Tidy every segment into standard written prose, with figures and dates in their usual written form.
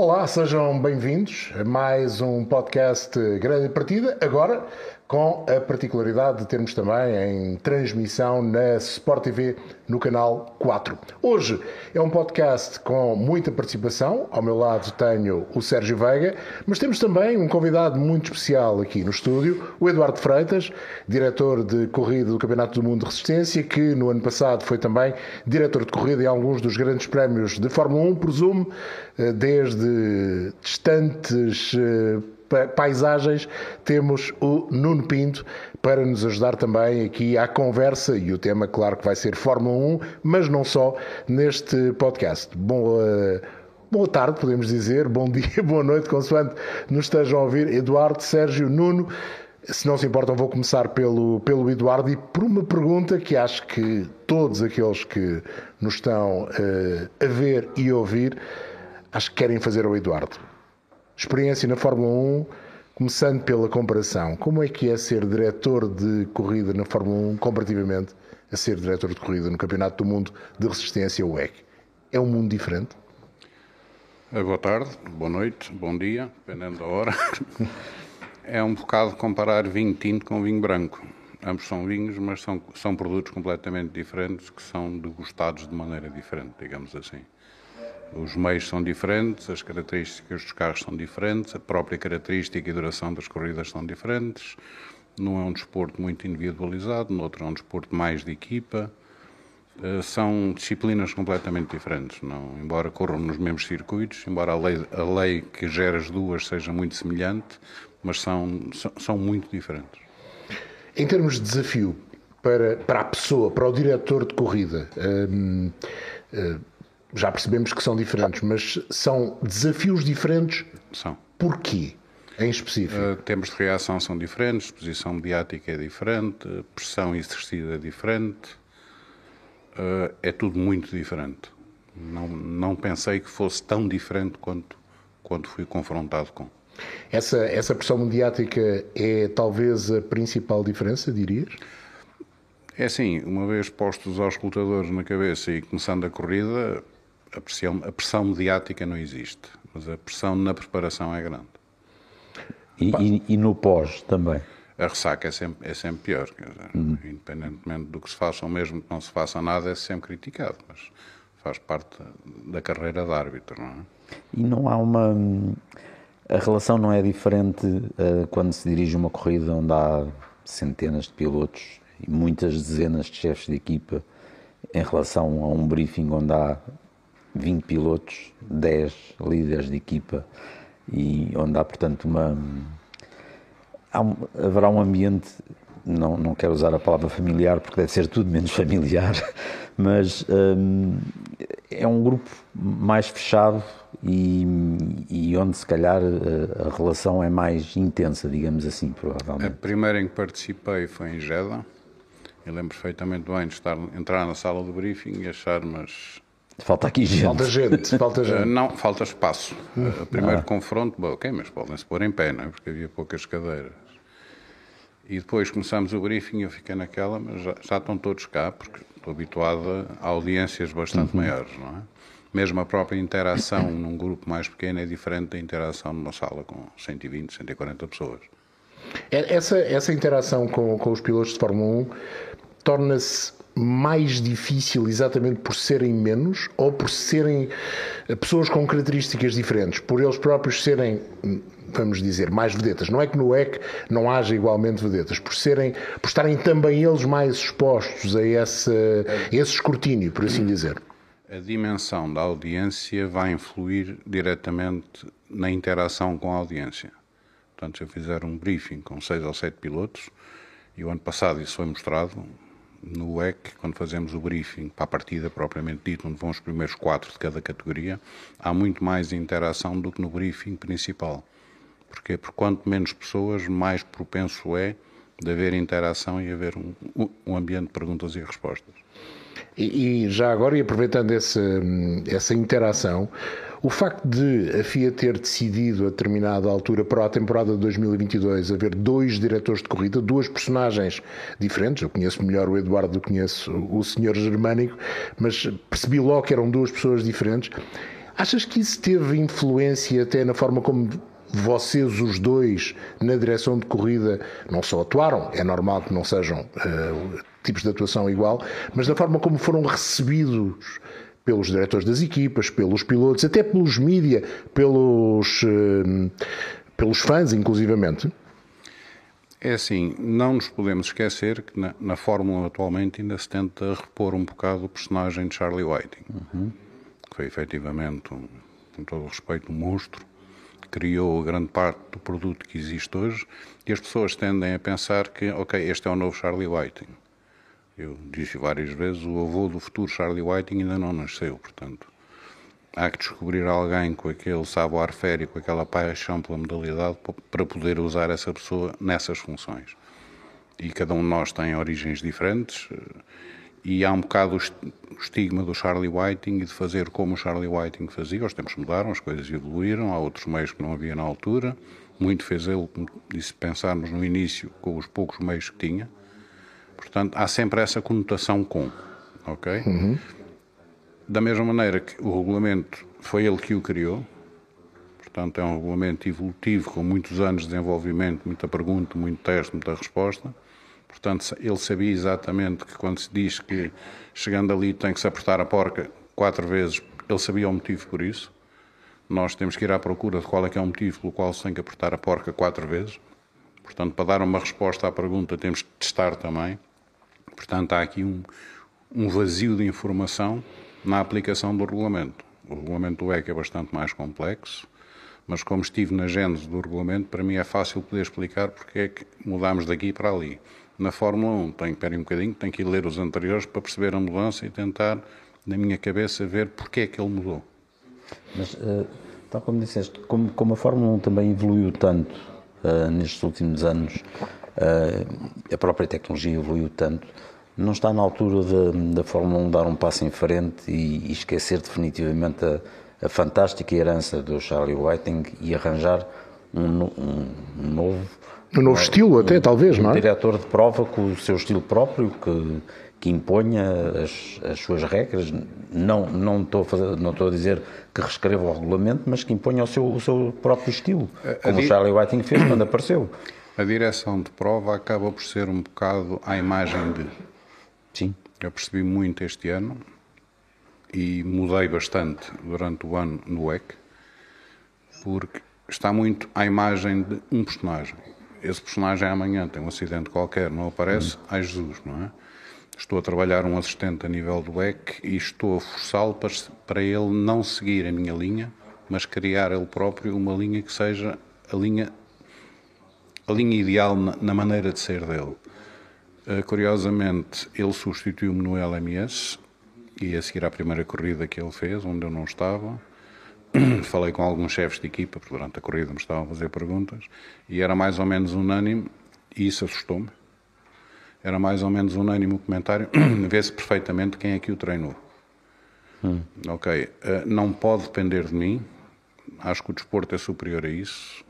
Olá, sejam bem-vindos a mais um podcast Grande Partida, agora com a particularidade de termos também em transmissão na Sport TV no canal 4. Hoje é um podcast com muita participação, ao meu lado tenho o Sérgio Veiga, mas temos também um convidado muito especial aqui no estúdio, o Eduardo Freitas, diretor de corrida do Campeonato do Mundo de Resistência, que no ano passado foi também diretor de corrida em alguns dos grandes prémios de Fórmula 1, presumo, desde distantes paisagens, temos o Nuno Pinto para nos ajudar também aqui à conversa e o tema, claro, que vai ser Fórmula 1, mas não só neste podcast. Boa tarde, podemos dizer, bom dia, boa noite, consoante nos estejam a ouvir. Eduardo, Sérgio, Nuno, se não se importam, vou começar pelo Eduardo e por uma pergunta que acho que todos aqueles que nos estão a ver e ouvir acho que querem fazer ao Eduardo. Experiência na Fórmula 1, começando pela comparação. Como é que é ser diretor de corrida na Fórmula 1 comparativamente a ser diretor de corrida no Campeonato do Mundo de Resistência, o WEC? É um mundo diferente? Boa tarde, boa noite, bom dia, dependendo da hora. É um bocado comparar vinho tinto com vinho branco. Ambos são vinhos, mas são produtos completamente diferentes que são degustados de maneira diferente, digamos assim. Os meios são diferentes, as características dos carros são diferentes, a própria característica e duração das corridas são diferentes. Num é um desporto muito individualizado, no outro é um desporto mais de equipa. São disciplinas completamente diferentes, não? Embora corram nos mesmos circuitos, embora a lei que gera as duas seja muito semelhante, mas são muito diferentes. Em termos de desafio para a pessoa, para o diretor de corrida, já percebemos que são diferentes, mas são desafios diferentes? São. Porquê, em específico? Tempos de reação são diferentes, exposição mediática é diferente, pressão exercida é diferente, é tudo muito diferente. Não pensei que fosse tão diferente quanto fui confrontado com. Essa pressão mediática é talvez a principal diferença, dirias? É assim, uma vez postos aos escutadores na cabeça e começando a corrida, a pressão mediática não existe, mas a pressão na preparação é grande. E no pós também? A ressaca é sempre pior, quer dizer, independentemente do que se faça ou mesmo que não se faça nada, é sempre criticado, mas faz parte da carreira de árbitro, não é? E não há uma... A relação não é diferente quando se dirige uma corrida onde há centenas de pilotos e muitas dezenas de chefes de equipa em relação a um briefing onde há 20 pilotos, 10 líderes de equipa e onde há, portanto, haverá um ambiente, não quero usar a palavra familiar porque deve ser tudo menos familiar, mas é um grupo mais fechado e onde se calhar a relação é mais intensa, digamos assim, provavelmente. A primeira em que participei foi em Jeddah. Eu lembro perfeitamente bem de entrar na sala do briefing e achar, mas... Falta aqui gente. Falta gente. Não, falta espaço. Primeiro confronto, bom, ok, mas podem-se pôr em pé, não é? Porque havia poucas cadeiras. E depois começamos o briefing e eu fiquei naquela, mas já estão todos cá, porque estou habituado a audiências bastante maiores, não é? Mesmo a própria interação num grupo mais pequeno é diferente da interação numa sala com 120, 140 pessoas. Essa interação com os pilotos de Fórmula 1 torna-se mais difícil exatamente por serem menos ou por serem pessoas com características diferentes, por eles próprios serem, vamos dizer, mais vedetas. Não é que no WEC não haja igualmente vedetas, por estarem também eles mais expostos a esse escrutínio, por assim dizer. A dimensão da audiência vai influir diretamente na interação com a audiência. Portanto, se eu fizer um briefing com 6 ou 7 pilotos, e o ano passado isso foi mostrado, no WEC, quando fazemos o briefing para a partida propriamente dita, onde vão os primeiros 4 de cada categoria, há muito mais interação do que no briefing principal. Porquê? Porque quanto menos pessoas, mais propenso é de haver interação e haver um ambiente de perguntas e respostas. E já agora, e aproveitando essa interação, o facto de a FIA ter decidido a determinada altura para a temporada de 2022 haver 2 diretores de corrida, 2 personagens diferentes, eu conheço melhor o Eduardo do que conheço o Sr. Germânico, mas percebi logo que eram 2 pessoas diferentes, Achas que isso teve influência até na forma como vocês os dois, na direção de corrida, não só atuaram, é normal que não sejam tipos de atuação igual, mas na forma como foram recebidos pelos diretores das equipas, pelos pilotos, até pelos mídia, pelos fãs, inclusivamente? É assim, não nos podemos esquecer que na Fórmula atualmente ainda se tenta repor um bocado o personagem de Charlie Whiting, que foi efetivamente, com todo o respeito, um monstro, criou grande parte do produto que existe hoje, e as pessoas tendem a pensar que, ok, este é o novo Charlie Whiting. Eu disse várias vezes, o avô do futuro Charlie Whiting ainda não nasceu, portanto, há que descobrir alguém com aquele savoir faire e com aquela paixão pela modalidade para poder usar essa pessoa nessas funções. E cada um de nós tem origens diferentes e há um bocado o estigma do Charlie Whiting e de fazer como o Charlie Whiting fazia. Os tempos mudaram, as coisas evoluíram, há outros meios que não havia na altura. Muito fez ele, e se pensarmos no início, com os poucos meios que tinha. Portanto, há sempre essa conotação com, ok? Uhum. Da mesma maneira que o regulamento foi ele que o criou, portanto é um regulamento evolutivo, com muitos anos de desenvolvimento, muita pergunta, muito teste, muita resposta, portanto ele sabia exatamente que quando se diz que chegando ali tem que se apertar a porca 4 vezes, ele sabia o motivo por isso. Nós temos que ir à procura de qual é que é o motivo pelo qual se tem que apertar a porca 4 vezes, portanto para dar uma resposta à pergunta temos que testar também. Portanto, há aqui um vazio de informação na aplicação do regulamento. O regulamento do WEC é bastante mais complexo, mas como estive na gênese do regulamento, para mim é fácil poder explicar porque é que mudámos daqui para ali. Na Fórmula 1, tenho que ir ler os anteriores para perceber a mudança e tentar, na minha cabeça, ver porque é que ele mudou. Mas, tal como disseste, como a Fórmula 1 também evoluiu tanto nestes últimos anos, a própria tecnologia evoluiu tanto, não está na altura da Fórmula 1 dar um passo em frente e esquecer definitivamente a fantástica herança do Charlie Whiting e arranjar um novo estilo, até talvez, não é? Um diretor de prova com o seu estilo próprio, que imponha as suas regras. Não estou a dizer que reescreva o regulamento, mas que imponha o seu próprio estilo, como o Charlie Whiting fez quando apareceu. A direção de prova acaba por ser um bocado à imagem de... Sim. Eu percebi muito este ano e mudei bastante durante o ano no WEC, porque está muito à imagem de um personagem. Esse personagem amanhã tem um acidente qualquer, não aparece, ai Jesus, não é? Estou a trabalhar um assistente a nível do WEC e estou a forçá-lo para ele não seguir a minha linha, mas criar ele próprio uma linha que seja a linha ideal na maneira de ser dele. Curiosamente, ele substituiu-me no LMS e a seguir à primeira corrida que ele fez, onde eu não estava, falei com alguns chefes de equipa, porque durante a corrida me estavam a fazer perguntas, e era mais ou menos unânime, e isso assustou-me, era mais ou menos unânime o comentário, vê-se perfeitamente quem é que o treinou. Ok, não pode depender de mim, acho que o desporto é superior a isso.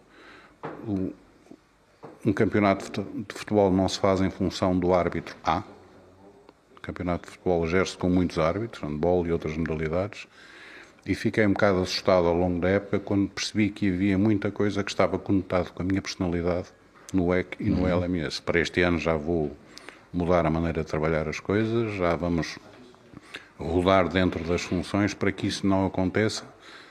Um campeonato de futebol não se faz em função do árbitro A. O campeonato de futebol gera-se com muitos árbitros, handball e outras modalidades. E fiquei um bocado assustado ao longo da época quando percebi que havia muita coisa que estava conectado com a minha personalidade no WEC e no LMS. Para este ano já vou mudar a maneira de trabalhar as coisas, já vamos rodar dentro das funções para que isso não aconteça,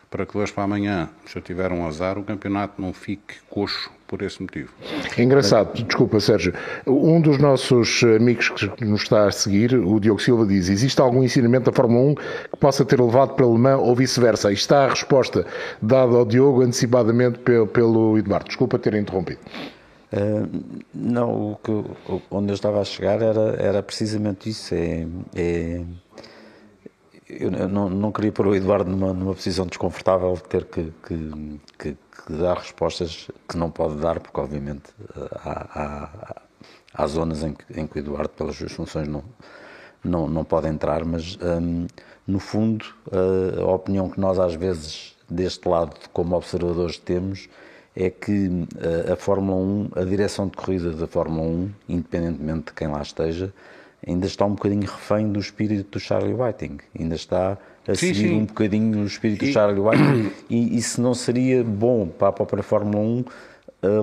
para que hoje para amanhã, se eu tiver um azar, o campeonato não fique coxo por esse motivo. Engraçado, desculpa Sérgio, um dos nossos amigos que nos está a seguir, o Diogo Silva, diz: existe algum ensinamento da Fórmula 1 que possa ter levado para Le Mans ou vice-versa? E está a resposta dada ao Diogo antecipadamente pelo Eduardo. Desculpa ter interrompido. Não, onde eu estava a chegar era precisamente isso, Eu não queria pôr o Eduardo numa posição desconfortável de ter que dar respostas que não pode dar, porque obviamente há zonas em que o Eduardo, pelas suas funções, não pode entrar, mas no fundo a opinião que nós às vezes deste lado como observadores temos é que a Fórmula 1, a direção de corrida da Fórmula 1, independentemente de quem lá esteja, ainda está um bocadinho refém do espírito do Charlie Whiting, ainda está a seguir um bocadinho o espírito do Charlie Whiting, e se não seria bom para a própria Fórmula 1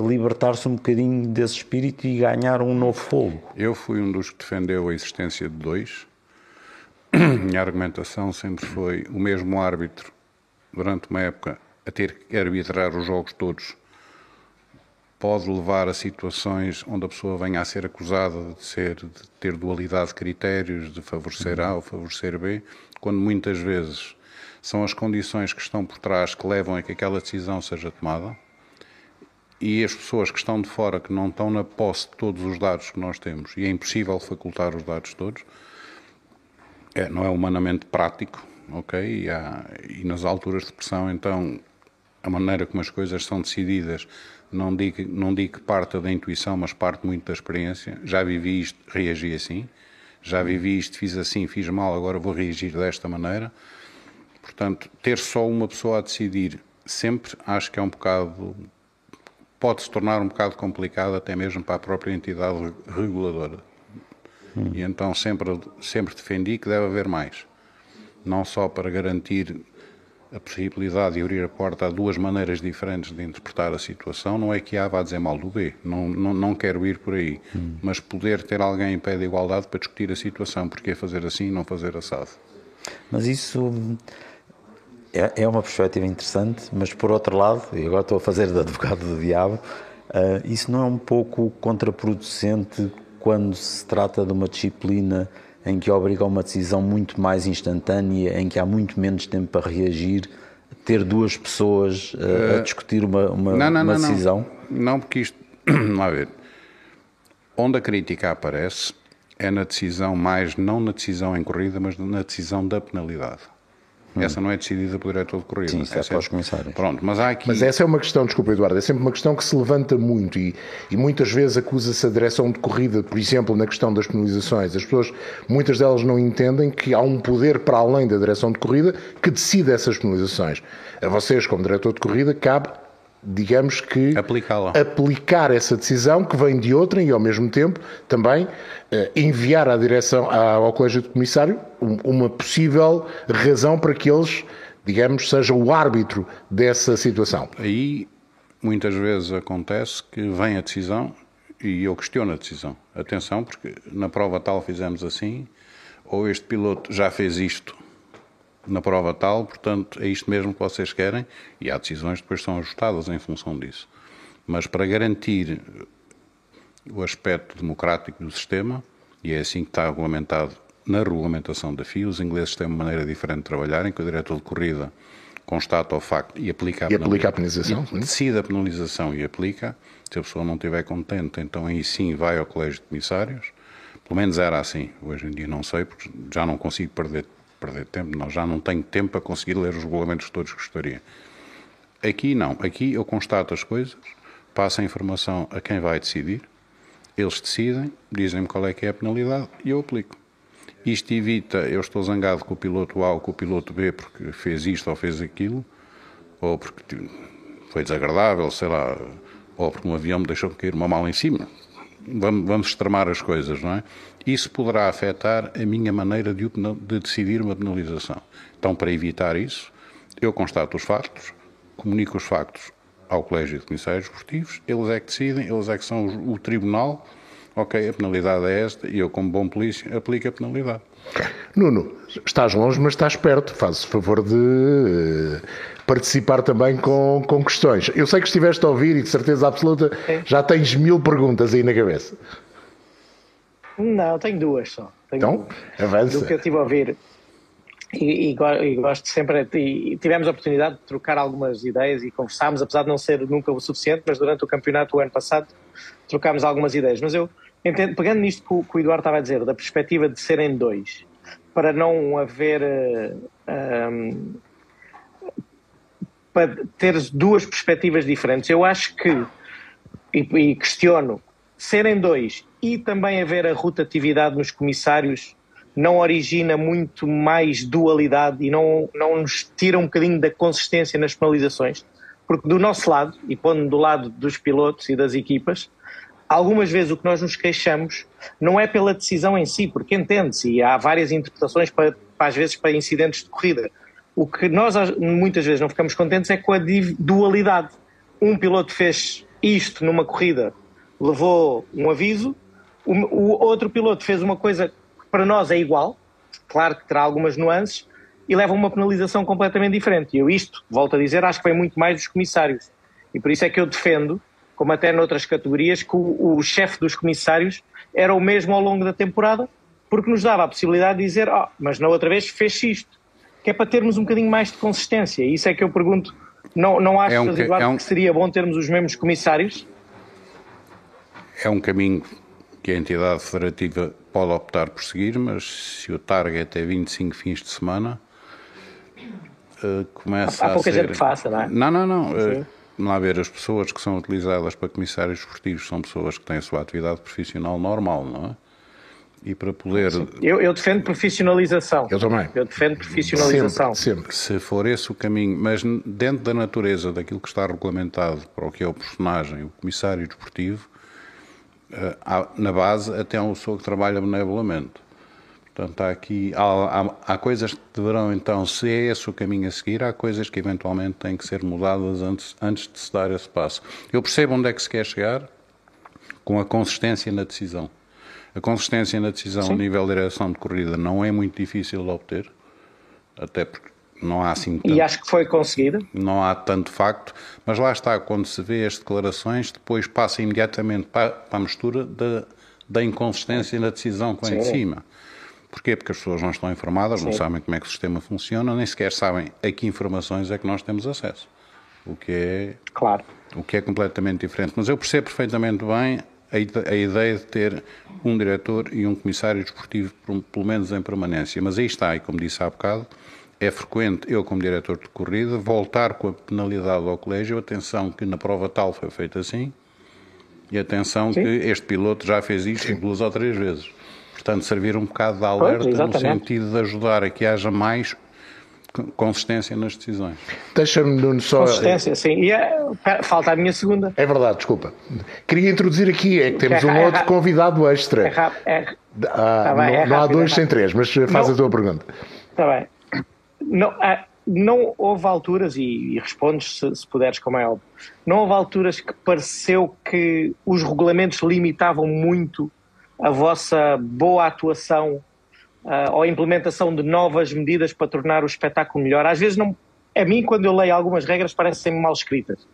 libertar-se um bocadinho desse espírito e ganhar um novo fogo. Eu fui um dos que defendeu a existência de dois. Minha argumentação sempre foi o mesmo árbitro, durante uma época, a ter que arbitrar os jogos todos, pode levar a situações onde a pessoa venha a ser acusada de ter dualidade de critérios, de favorecer A ou favorecer B, quando muitas vezes são as condições que estão por trás que levam a que aquela decisão seja tomada, e as pessoas que estão de fora, que não estão na posse de todos os dados que nós temos, e é impossível facultar os dados todos, não é humanamente prático, ok? E nas alturas de pressão, então, a maneira como as coisas são decididas, não digo que parta da intuição, mas parte muito da experiência. Já vivi isto, reagi assim. Já vivi isto, fiz assim, fiz mal, agora vou reagir desta maneira. Portanto, ter só uma pessoa a decidir sempre, acho que é um bocado... pode-se tornar um bocado complicado até mesmo para a própria entidade reguladora. E então sempre defendi que deve haver mais. Não só para garantir... a possibilidade de abrir a porta a duas maneiras diferentes de interpretar a situação, não é que A vá dizer mal do B, não quero ir por aí, mas poder ter alguém em pé de igualdade para discutir a situação, porque é fazer assim e não fazer assado. Mas isso é uma perspectiva interessante, mas por outro lado, e agora estou a fazer de advogado do diabo, isso não é um pouco contraproducente quando se trata de uma disciplina em que obriga a uma decisão muito mais instantânea, em que há muito menos tempo para reagir, ter duas pessoas a discutir uma decisão? Não, porque isto... Vamos lá ver. Onde a crítica aparece é na decisão mais, não na decisão em corrida, mas na decisão da penalidade. Essa não é decidida pelo diretor de corrida. Sim, isso é para os comissários. Pronto, mas há aqui... Mas essa é uma questão, desculpa Eduardo, é sempre uma questão que se levanta muito e muitas vezes acusa-se a direção de corrida, por exemplo, na questão das penalizações. As pessoas, muitas delas não entendem que há um poder para além da direção de corrida que decide essas penalizações. A vocês, como diretor de corrida, cabe, digamos que... aplicá-la. Aplicar essa decisão que vem de outrem e, ao mesmo tempo, também enviar à direção, ao Colégio de Comissário uma possível razão para que eles, digamos, sejam o árbitro dessa situação. Aí, muitas vezes acontece que vem a decisão e eu questiono a decisão. Atenção, porque na prova tal fizemos assim, ou este piloto já fez isto na prova tal, portanto, é isto mesmo que vocês querem, e há decisões que depois são ajustadas em função disso. Mas para garantir o aspecto democrático do sistema, e é assim que está regulamentado na regulamentação da FIA, os ingleses têm uma maneira diferente de trabalhar, em que o diretor de corrida constata o facto e aplica a penalização. Decide a penalização e aplica. Se a pessoa não estiver contente, então aí sim vai ao Colégio de Comissários. Pelo menos era assim. Hoje em dia não sei, porque já não consigo perder tempo, não, já não tenho tempo para conseguir ler os regulamentos todos que gostaria. Aqui não, aqui eu constato as coisas, passo a informação a quem vai decidir, eles decidem, dizem-me qual é que é a penalidade e eu aplico. Isto evita, eu estou zangado com o piloto A ou com o piloto B porque fez isto ou fez aquilo, ou porque foi desagradável, sei lá, ou porque um avião me deixou cair uma mala em cima. Vamos extremar as coisas, não é? Isso poderá afetar a minha maneira de decidir uma penalização. Então, para evitar isso, eu constato os factos, comunico os factos ao Colégio de Comissários Esportivos, eles é que decidem, eles é que são o tribunal. Ok, a penalidade é esta e eu, como bom polícia, aplico a penalidade. Nuno, estás longe, mas estás perto. Faz o favor de participar também com questões. Eu sei que estiveste a ouvir e, de certeza absoluta, já tens 1000 perguntas aí na cabeça. Não, tenho duas só. Então, avança. Do que eu estive a ouvir, e gosto sempre, e tivemos a oportunidade de trocar algumas ideias e conversámos, apesar de não ser nunca o suficiente, mas durante o campeonato o ano passado trocámos algumas ideias. Mas eu entendo, pegando nisto que o Eduardo estava a dizer, da perspectiva de serem dois, para não haver... para teres duas perspectivas diferentes, eu acho que, e questiono, serem dois e também haver a rotatividade nos comissários não origina muito mais dualidade e não nos tira um bocadinho da consistência nas penalizações? Porque do nosso lado, e pondo do lado dos pilotos e das equipas, algumas vezes o que nós nos queixamos não é pela decisão em si, porque entende-se, e há várias interpretações para às vezes para incidentes de corrida. O que nós muitas vezes não ficamos contentes é com a dualidade. Um piloto fez isto numa corrida, levou um aviso, o outro piloto fez uma coisa que para nós é igual, claro que terá algumas nuances, e leva uma penalização completamente diferente. E eu isto, volto a dizer, acho que vem muito mais dos comissários. E por isso é que eu defendo, como até noutras categorias, que o chefe dos comissários era o mesmo ao longo da temporada, porque nos dava a possibilidade de dizer, mas na outra vez fez isto, que é para termos um bocadinho mais de consistência. E isso é que eu pergunto, não achas, Eduardo, que seria bom termos os mesmos comissários? É um caminho que a entidade federativa pode optar por seguir, mas se o target é 25 fins de semana, começa a ser... Há pouca gente que faça, não é? Não. Vamos lá ver, as pessoas que são utilizadas para comissários esportivos são pessoas que têm a sua atividade profissional normal, não é? E para poder... Eu defendo profissionalização. Eu também. Eu defendo profissionalização. Sempre. Se for esse o caminho, mas dentro da natureza daquilo que está regulamentado para o que é o personagem, o comissário desportivo, na base até há uma pessoa que trabalha benevolamente. Portanto, há coisas que deverão, então, se é esse o caminho a seguir, há coisas que eventualmente têm que ser mudadas antes de se dar esse passo. Eu percebo onde é que se quer chegar com a consistência na decisão. A consistência na decisão a nível de direção de corrida não é muito difícil de obter, até porque não há assim tanto... E acho que foi conseguida. Não há tanto facto, mas lá está, quando se vê as declarações, depois passa imediatamente para a mistura da inconsistência na decisão que vem de cima. Porquê? Porque as pessoas não estão informadas, não sabem como é que o sistema funciona, nem sequer sabem a que informações é que nós temos acesso, o que é completamente diferente. Mas eu percebo perfeitamente bem a ideia de ter um diretor e um comissário desportivo, pelo menos em permanência. Mas aí está, e como disse há bocado, é frequente eu, como diretor de corrida, voltar com a penalidade ao colégio, atenção que na prova tal foi feita assim, e atenção que este piloto já fez isto 2 ou 3 vezes. Portanto, servir um bocado de alerta no sentido de ajudar a que haja mais consistência nas decisões. Deixa-me, Nuno, só... Consistência, sim. E falta a minha segunda. É verdade, desculpa. Queria introduzir aqui, é que temos um outro convidado extra. Não há 2 sem 3, mas faz a tua pergunta. Está bem. Não houve alturas, e respondes se puderes, como é óbvio, não houve alturas que pareceu que os regulamentos limitavam muito a vossa boa atuação ou a implementação de novas medidas para tornar o espetáculo melhor? Às vezes, não, a mim, quando eu leio algumas regras, parecem mal escritas.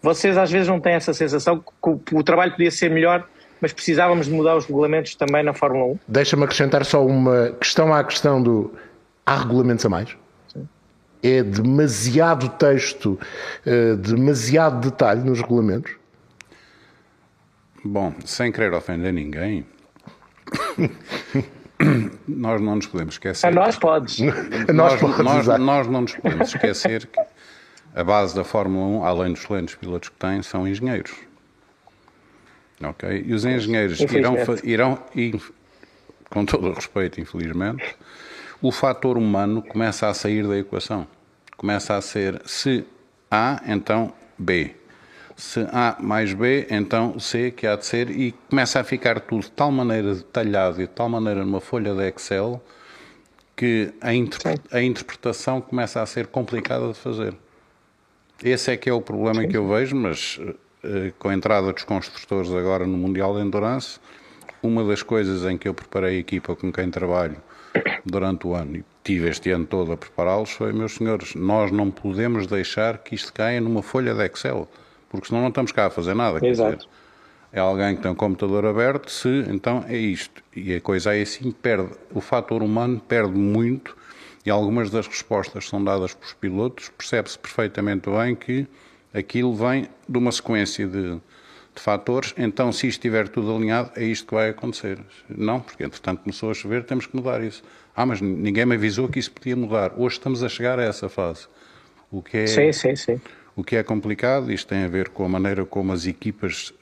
Vocês, às vezes, não têm essa sensação que o trabalho podia ser melhor, mas precisávamos de mudar os regulamentos também na Fórmula 1? Deixa-me acrescentar só uma questão à questão do... Há regulamentos a mais? Sim. É demasiado texto, demasiado detalhe nos regulamentos? Bom, sem querer ofender ninguém... Nós não nos podemos esquecer. A nós podes. Nós não nos podemos esquecer que a base da Fórmula 1, além dos excelentes pilotos que têm, são engenheiros. Ok? E os engenheiros irão, com todo o respeito, infelizmente, o fator humano começa a sair da equação. Começa a ser se A, então B. Se A mais B, então C, que há de ser, e começa a ficar tudo de tal maneira detalhado e de tal maneira numa folha de Excel que a interpretação começa a ser complicada de fazer. Esse é que é o problema que eu vejo, mas com a entrada dos construtores agora no Mundial de Endurance, uma das coisas em que eu preparei a equipa com quem trabalho durante o ano, e tive este ano todo a prepará-los, foi, meus senhores, nós não podemos deixar que isto caia numa folha de Excel, porque senão não estamos cá a fazer nada. Exato. Quer dizer, é alguém que tem um computador aberto, se então é isto. E a coisa aí assim perde, o fator humano perde muito, e algumas das respostas são dadas pelos pilotos, percebe-se perfeitamente bem que aquilo vem de uma sequência de fatores, então se isto estiver tudo alinhado, é isto que vai acontecer. Não, porque entretanto começou a chover, temos que mudar isso. Mas ninguém me avisou que isso podia mudar. Hoje estamos a chegar a essa fase. O que é... Sim. O que é complicado, isto tem a ver com a maneira como as equipas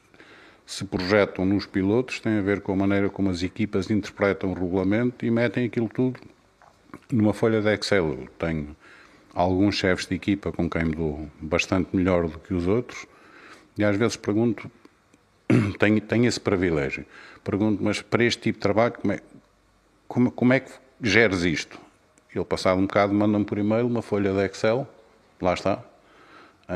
se projetam nos pilotos, tem a ver com a maneira como as equipas interpretam o regulamento e metem aquilo tudo numa folha de Excel. Eu tenho alguns chefes de equipa com quem me dou bastante melhor do que os outros e às vezes pergunto tem esse privilégio. Pergunto, mas para este tipo de trabalho, como é que geres isto? Ele, passado um bocado, manda-me por e-mail uma folha de Excel, lá está,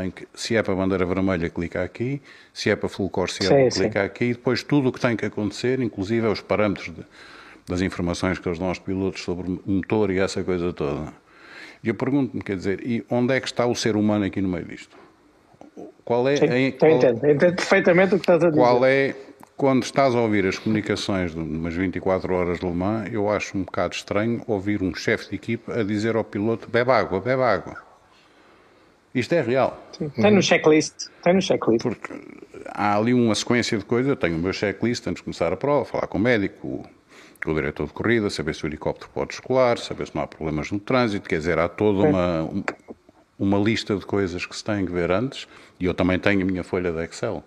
em que se é para bandeira vermelha, clica aqui, se é para full course, clica aqui, e depois tudo o que tem que acontecer, inclusive os parâmetros das informações que eles dão aos pilotos sobre o motor e essa coisa toda. E eu pergunto-me, quer dizer, e onde é que está o ser humano aqui no meio disto? Qual é... Entendo perfeitamente o que estás a dizer. Qual é, quando estás a ouvir as comunicações de umas 24 horas de Le Mans, eu acho um bocado estranho ouvir um chefe de equipa a dizer ao piloto, bebe água, bebe água. Isto é real. Sim. Tem no checklist, tem no checklist. Porque há ali uma sequência de coisas, eu tenho o meu checklist antes de começar a prova, falar com o médico, com o diretor de corrida, saber se o helicóptero pode escolar, saber se não há problemas no trânsito, quer dizer, há toda uma lista de coisas que se tem que ver antes, e eu também tenho a minha folha de Excel,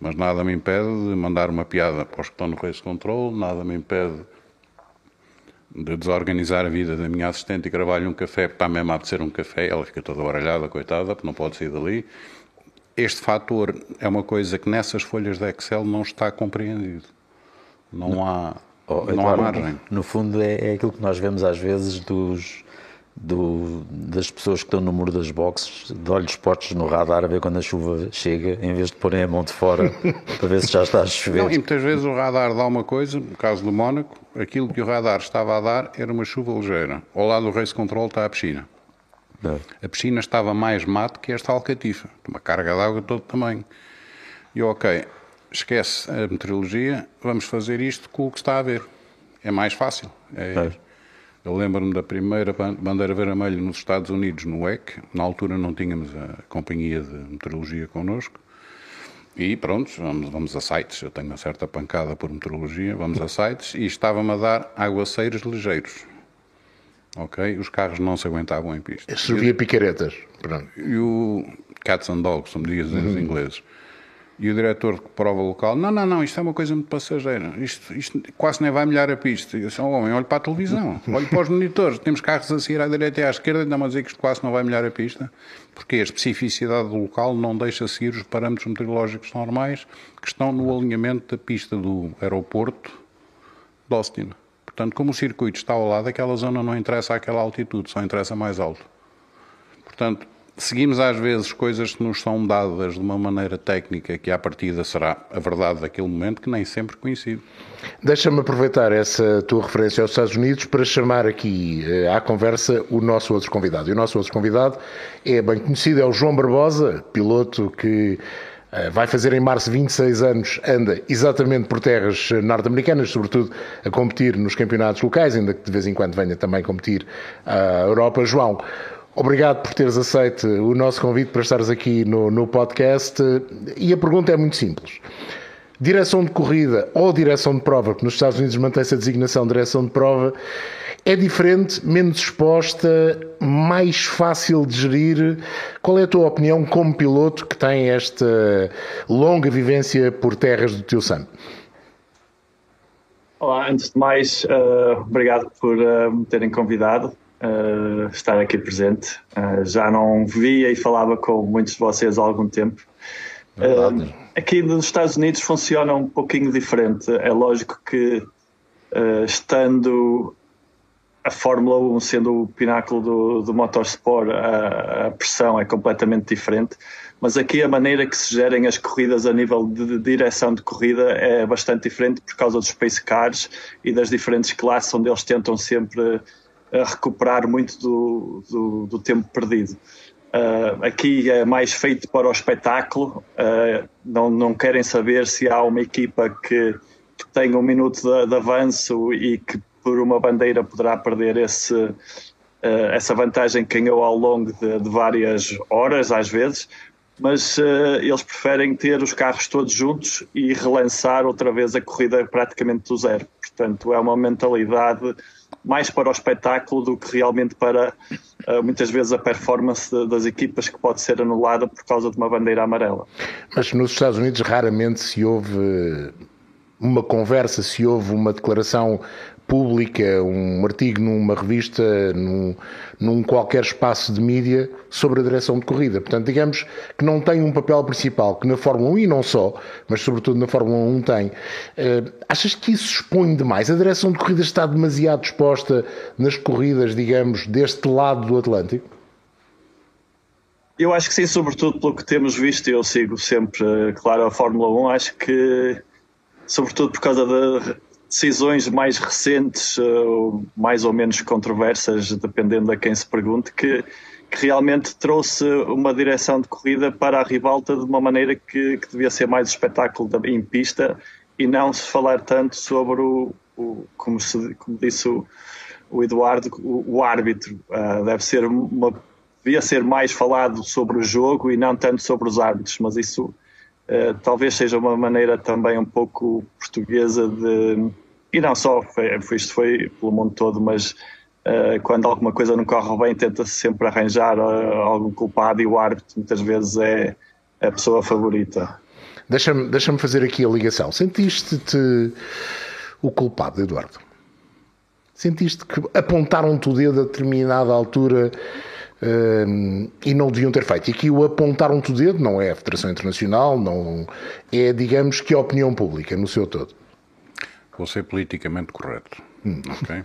mas nada me impede de mandar uma piada para os que estão no race control, nada me impede de desorganizar a vida da minha assistente e gravar-lhe um café, porque está mesmo a apetecer um café, ela fica toda baralhada, coitada, porque não pode sair dali. Este fator é uma coisa que nessas folhas de Excel não está compreendido. Não há margem. No fundo é aquilo que nós vemos às vezes das pessoas que estão no muro das boxes, de olhos postos no radar a ver quando a chuva chega, em vez de porem a mão de fora para ver se já está a chover. Não, e muitas vezes o radar dá uma coisa, no caso do Mónaco, aquilo que o radar estava a dar era uma chuva ligeira. Ao lado do race control está a piscina. A piscina estava mais mato que esta alcatifa, uma carga de água de todo tamanho. E ok, esquece a meteorologia, vamos fazer isto com o que está a ver. É mais fácil. Eu lembro-me da primeira bandeira vermelha nos Estados Unidos, no WEC. Na altura não tínhamos a companhia de meteorologia connosco. E pronto, vamos a sites. Eu tenho uma certa pancada por meteorologia. Vamos a sites e estava-me a dar aguaceiros ligeiros. Ok? Os carros não se aguentavam em pista. Servia picaretas. Pronto. E o cats and dogs, como dizem os ingleses. E o diretor de prova local, não, isto é uma coisa muito passageira, isto quase nem vai melhorar a pista. E eu disse, homem, olho para a televisão, olho para os monitores, temos carros a seguir à direita e à esquerda, ainda mais dizer que isto quase não vai melhorar a pista, porque a especificidade do local não deixa seguir os parâmetros meteorológicos normais que estão no alinhamento da pista do aeroporto de Austin. Portanto, como o circuito está ao lado, aquela zona não interessa àquela altitude, só interessa mais alto. Portanto, seguimos às vezes coisas que nos são dadas de uma maneira técnica que à partida será a verdade daquele momento que nem sempre coincide. Deixa-me aproveitar essa tua referência aos Estados Unidos para chamar aqui à conversa o nosso outro convidado. E o nosso outro convidado é bem conhecido, é o João Barbosa, piloto que vai fazer em março 26 anos, anda exatamente por terras norte-americanas, sobretudo a competir nos campeonatos locais, ainda que de vez em quando venha também competir à Europa. João, obrigado por teres aceito o nosso convite para estares aqui no podcast, e a pergunta é muito simples. Direção de corrida ou direção de prova, que nos Estados Unidos mantém-se a designação de direção de prova, é diferente, menos exposta, mais fácil de gerir? Qual é a tua opinião como piloto que tem esta longa vivência por terras do teu sangue? Olá, antes de mais, obrigado por me terem convidado. Estar aqui presente. Já não via e falava com muitos de vocês há algum tempo. Aqui nos Estados Unidos funciona um pouquinho diferente. É lógico que estando a Fórmula 1 sendo o pináculo do motorsport, a pressão é completamente diferente, mas aqui a maneira que se gerem as corridas a nível de direção de corrida é bastante diferente por causa dos Space Cars e das diferentes classes, onde eles tentam sempre a recuperar muito do tempo perdido. Aqui é mais feito para o espetáculo, não querem saber se há uma equipa que tem um minuto de avanço e que por uma bandeira poderá perder essa vantagem que ganhou ao longo de várias horas, às vezes, mas eles preferem ter os carros todos juntos e relançar outra vez a corrida praticamente do zero. Portanto, é uma mentalidade mais para o espetáculo do que realmente para, muitas vezes, a performance das equipas, que pode ser anulada por causa de uma bandeira amarela. Mas nos Estados Unidos raramente se houve uma conversa, se houve uma declaração pública, um artigo numa revista, num qualquer espaço de mídia sobre a direção de corrida. Portanto, digamos que não tem um papel principal, que na Fórmula 1, e não só, mas sobretudo na Fórmula 1 tem. Achas que isso expõe demais? A direção de corrida está demasiado exposta nas corridas, digamos, deste lado do Atlântico? Eu acho que sim, sobretudo pelo que temos visto, e eu sigo sempre, claro, a Fórmula 1, acho que, sobretudo por causa de decisões mais recentes, mais ou menos controversas, dependendo a quem se pergunte, que realmente trouxe uma direção de corrida para a ribalta de uma maneira que devia ser mais espetáculo em pista, e não se falar tanto sobre, como disse o Eduardo, o árbitro. Devia ser mais falado sobre o jogo e não tanto sobre os árbitros, mas isso talvez seja uma maneira também um pouco portuguesa de... E não só, isto foi pelo mundo todo, mas quando alguma coisa não corre bem, tenta-se sempre arranjar algum culpado, e o árbitro muitas vezes é a pessoa favorita. Deixa-me fazer aqui a ligação. Sentiste-te o culpado, Eduardo? Sentiste que apontaram-te o dedo a determinada altura... e não deviam ter feito, e que o apontaram-te o dedo não é a Federação Internacional, não é, digamos, que a opinião pública no seu todo? Vou ser politicamente correto. Okay?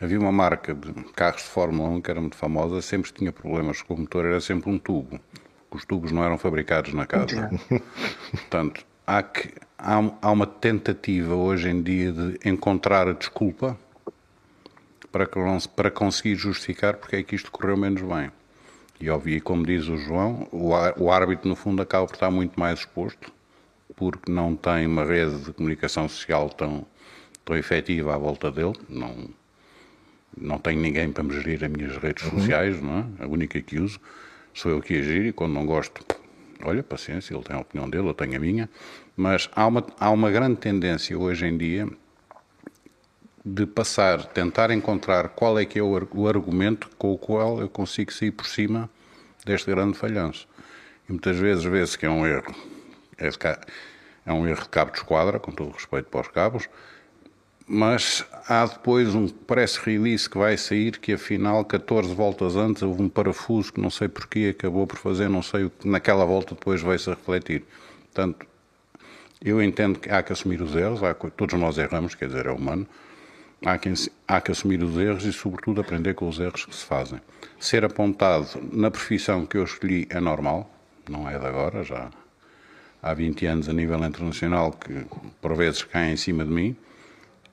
Havia uma marca de carros de Fórmula 1 que era muito famosa, sempre tinha problemas com o motor, era sempre um tubo, os tubos não eram fabricados na casa. Portanto, há uma tentativa hoje em dia de encontrar a desculpa para conseguir justificar porque é que isto correu menos bem. E óbvio, como diz o João, o árbitro no fundo acaba por estar muito mais exposto, porque não tem uma rede de comunicação social tão efetiva à volta dele. Não tenho ninguém para me gerir as minhas redes sociais, não é? A única que uso sou eu que a giro, e quando não gosto, olha, paciência, ele tem a opinião dele, eu tenho a minha. Mas há uma grande tendência hoje em dia de tentar encontrar qual é que é o argumento com o qual eu consigo sair por cima deste grande falhanço. E muitas vezes vê-se que é um erro. É um erro de cabo de esquadra, com todo o respeito para os cabos, mas há depois um press release que vai sair que afinal 14 voltas antes houve um parafuso que não sei porquê acabou por fazer, não sei o que naquela volta depois veio-se a refletir. Portanto, eu entendo que há que assumir os erros, todos nós erramos, quer dizer, é humano. Há que assumir os erros e, sobretudo, aprender com os erros que se fazem. Ser apontado na profissão que eu escolhi é normal, não é de agora, já há 20 anos a nível internacional que, por vezes, caem em cima de mim,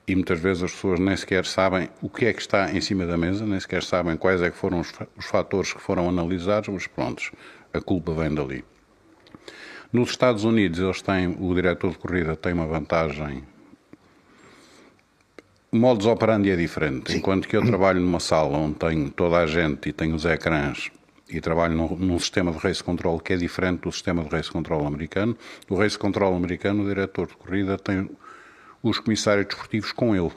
e muitas vezes as pessoas nem sequer sabem o que é que está em cima da mesa, nem sequer sabem quais é que foram os fatores que foram analisados, mas prontos, a culpa vem dali. Nos Estados Unidos, o diretor de corrida tem uma vantagem. O modus operandi é diferente. Sim. Enquanto que eu trabalho numa sala onde tenho toda a gente e tenho os ecrãs, e trabalho num sistema de race control que é diferente do sistema de race control americano, do race control americano o diretor de corrida tem os comissários desportivos com ele.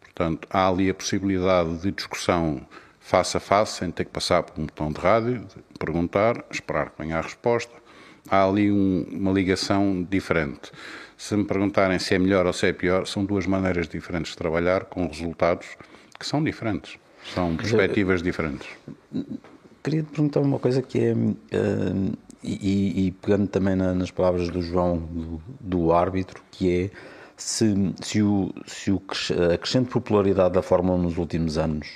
Portanto, há ali a possibilidade de discussão face a face, sem ter que passar por um botão de rádio, perguntar, esperar que venha a resposta. Há ali uma ligação diferente. Se me perguntarem se é melhor ou se é pior, são duas maneiras diferentes de trabalhar, com resultados que são diferentes, são perspectivas diferentes. Queria te perguntar uma coisa que é, e pegando também nas palavras do João, do árbitro, que é se a crescente popularidade da Fórmula 1 nos últimos anos,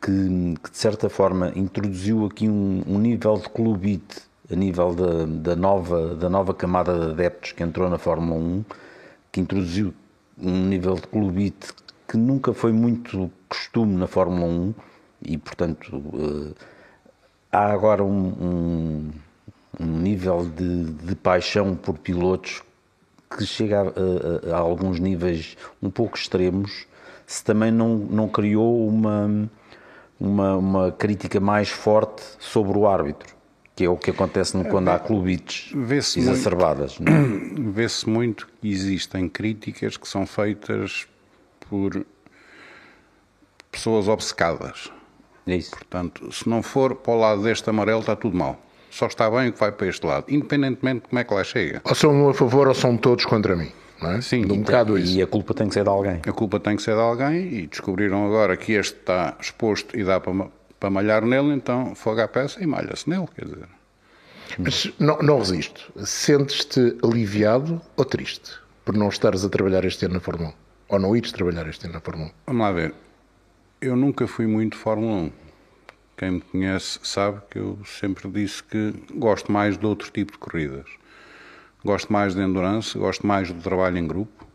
que de certa forma introduziu aqui um nível de clubite, a nível da nova camada de adeptos que entrou na Fórmula 1, que introduziu um nível de clubite que nunca foi muito costume na Fórmula 1, e, portanto, há agora um nível de paixão por pilotos que chega a alguns níveis um pouco extremos, se também não criou uma crítica mais forte sobre o árbitro, que é o que acontece quando há clubites exacerbadas. Vê-se muito que existem críticas que são feitas por pessoas obcecadas. É isso. Portanto, se não for para o lado deste amarelo, está tudo mal. Só está bem o que vai para este lado, independentemente de como é que lá chega. Ou são um a favor ou são todos contra mim. não é? Sim, e a culpa tem que ser de alguém. A culpa tem que ser de alguém e descobriram agora que este está exposto e dá para malhar nele, então foga a peça e malha-se nele, quer dizer. Mas não resisto. Sentes-te aliviado ou triste por não estares a trabalhar este ano na Fórmula 1? Ou não ires trabalhar este ano na Fórmula 1? Vamos lá ver. Eu nunca fui muito Fórmula 1. Quem me conhece sabe que eu sempre disse que gosto mais de outro tipo de corridas. Gosto mais de endurance, gosto mais do trabalho em grupo.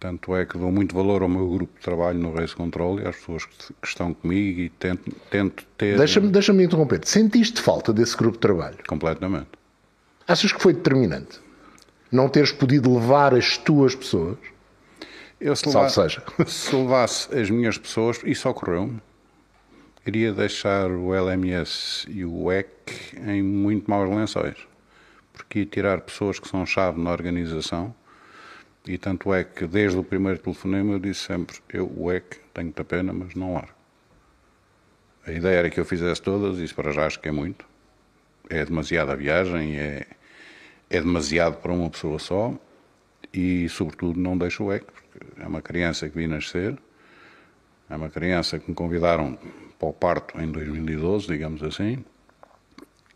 Tanto é que dou muito valor ao meu grupo de trabalho no Race Control e às pessoas que estão comigo e tento ter... Deixa-me interromper. Sentiste falta desse grupo de trabalho? Completamente. Achas que foi determinante? Não teres podido levar as tuas pessoas? Eu, se levasse as minhas pessoas, isso ocorreu-me. Iria deixar o LMS e o WEC em muito maus lençóis, porque ia tirar pessoas que são chave na organização, e tanto é que desde o primeiro telefonema eu disse sempre, o WEC, tenho muita pena, mas não largo. A ideia era que eu fizesse todas, isso para já acho que é muito, é demasiada a viagem, é demasiado para uma pessoa só, e sobretudo não deixo o WEC, porque é uma criança que vi nascer, é uma criança que me convidaram para o parto em 2012, digamos assim,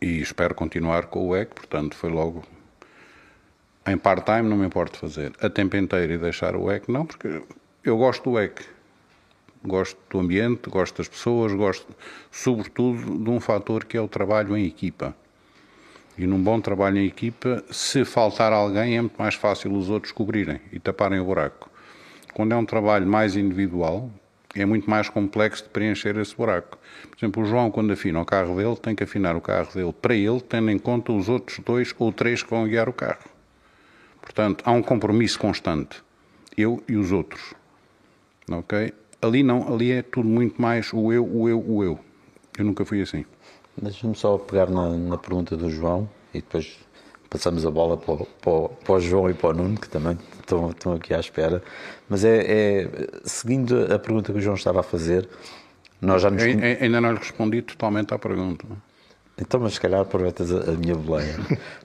e espero continuar com o WEC, portanto foi logo em part-time, não me importo fazer a tempo inteiro e deixar o WEC, não, porque eu gosto do WEC, gosto do ambiente, gosto das pessoas, gosto sobretudo de um fator que é o trabalho em equipa, e num bom trabalho em equipa, se faltar alguém é muito mais fácil os outros cobrirem e taparem o buraco. Quando é um trabalho mais individual, é muito mais complexo de preencher esse buraco. Por exemplo, o João, quando afina o carro dele, tem que afinar o carro dele para ele, tendo em conta os outros 2 ou 3 que vão guiar o carro. Portanto, há um compromisso constante. Eu e os outros. Ok? Ali não, ali é tudo muito mais o eu, o eu, o eu. Eu nunca fui assim. Deixa-me só pegar na pergunta do João e depois passamos a bola para o João e para o Nuno, que também estão aqui à espera. Mas seguindo a pergunta que o João estava a fazer, nós já nos... Ainda não lhe respondi totalmente à pergunta. Então, mas se calhar aproveitas a minha boleia.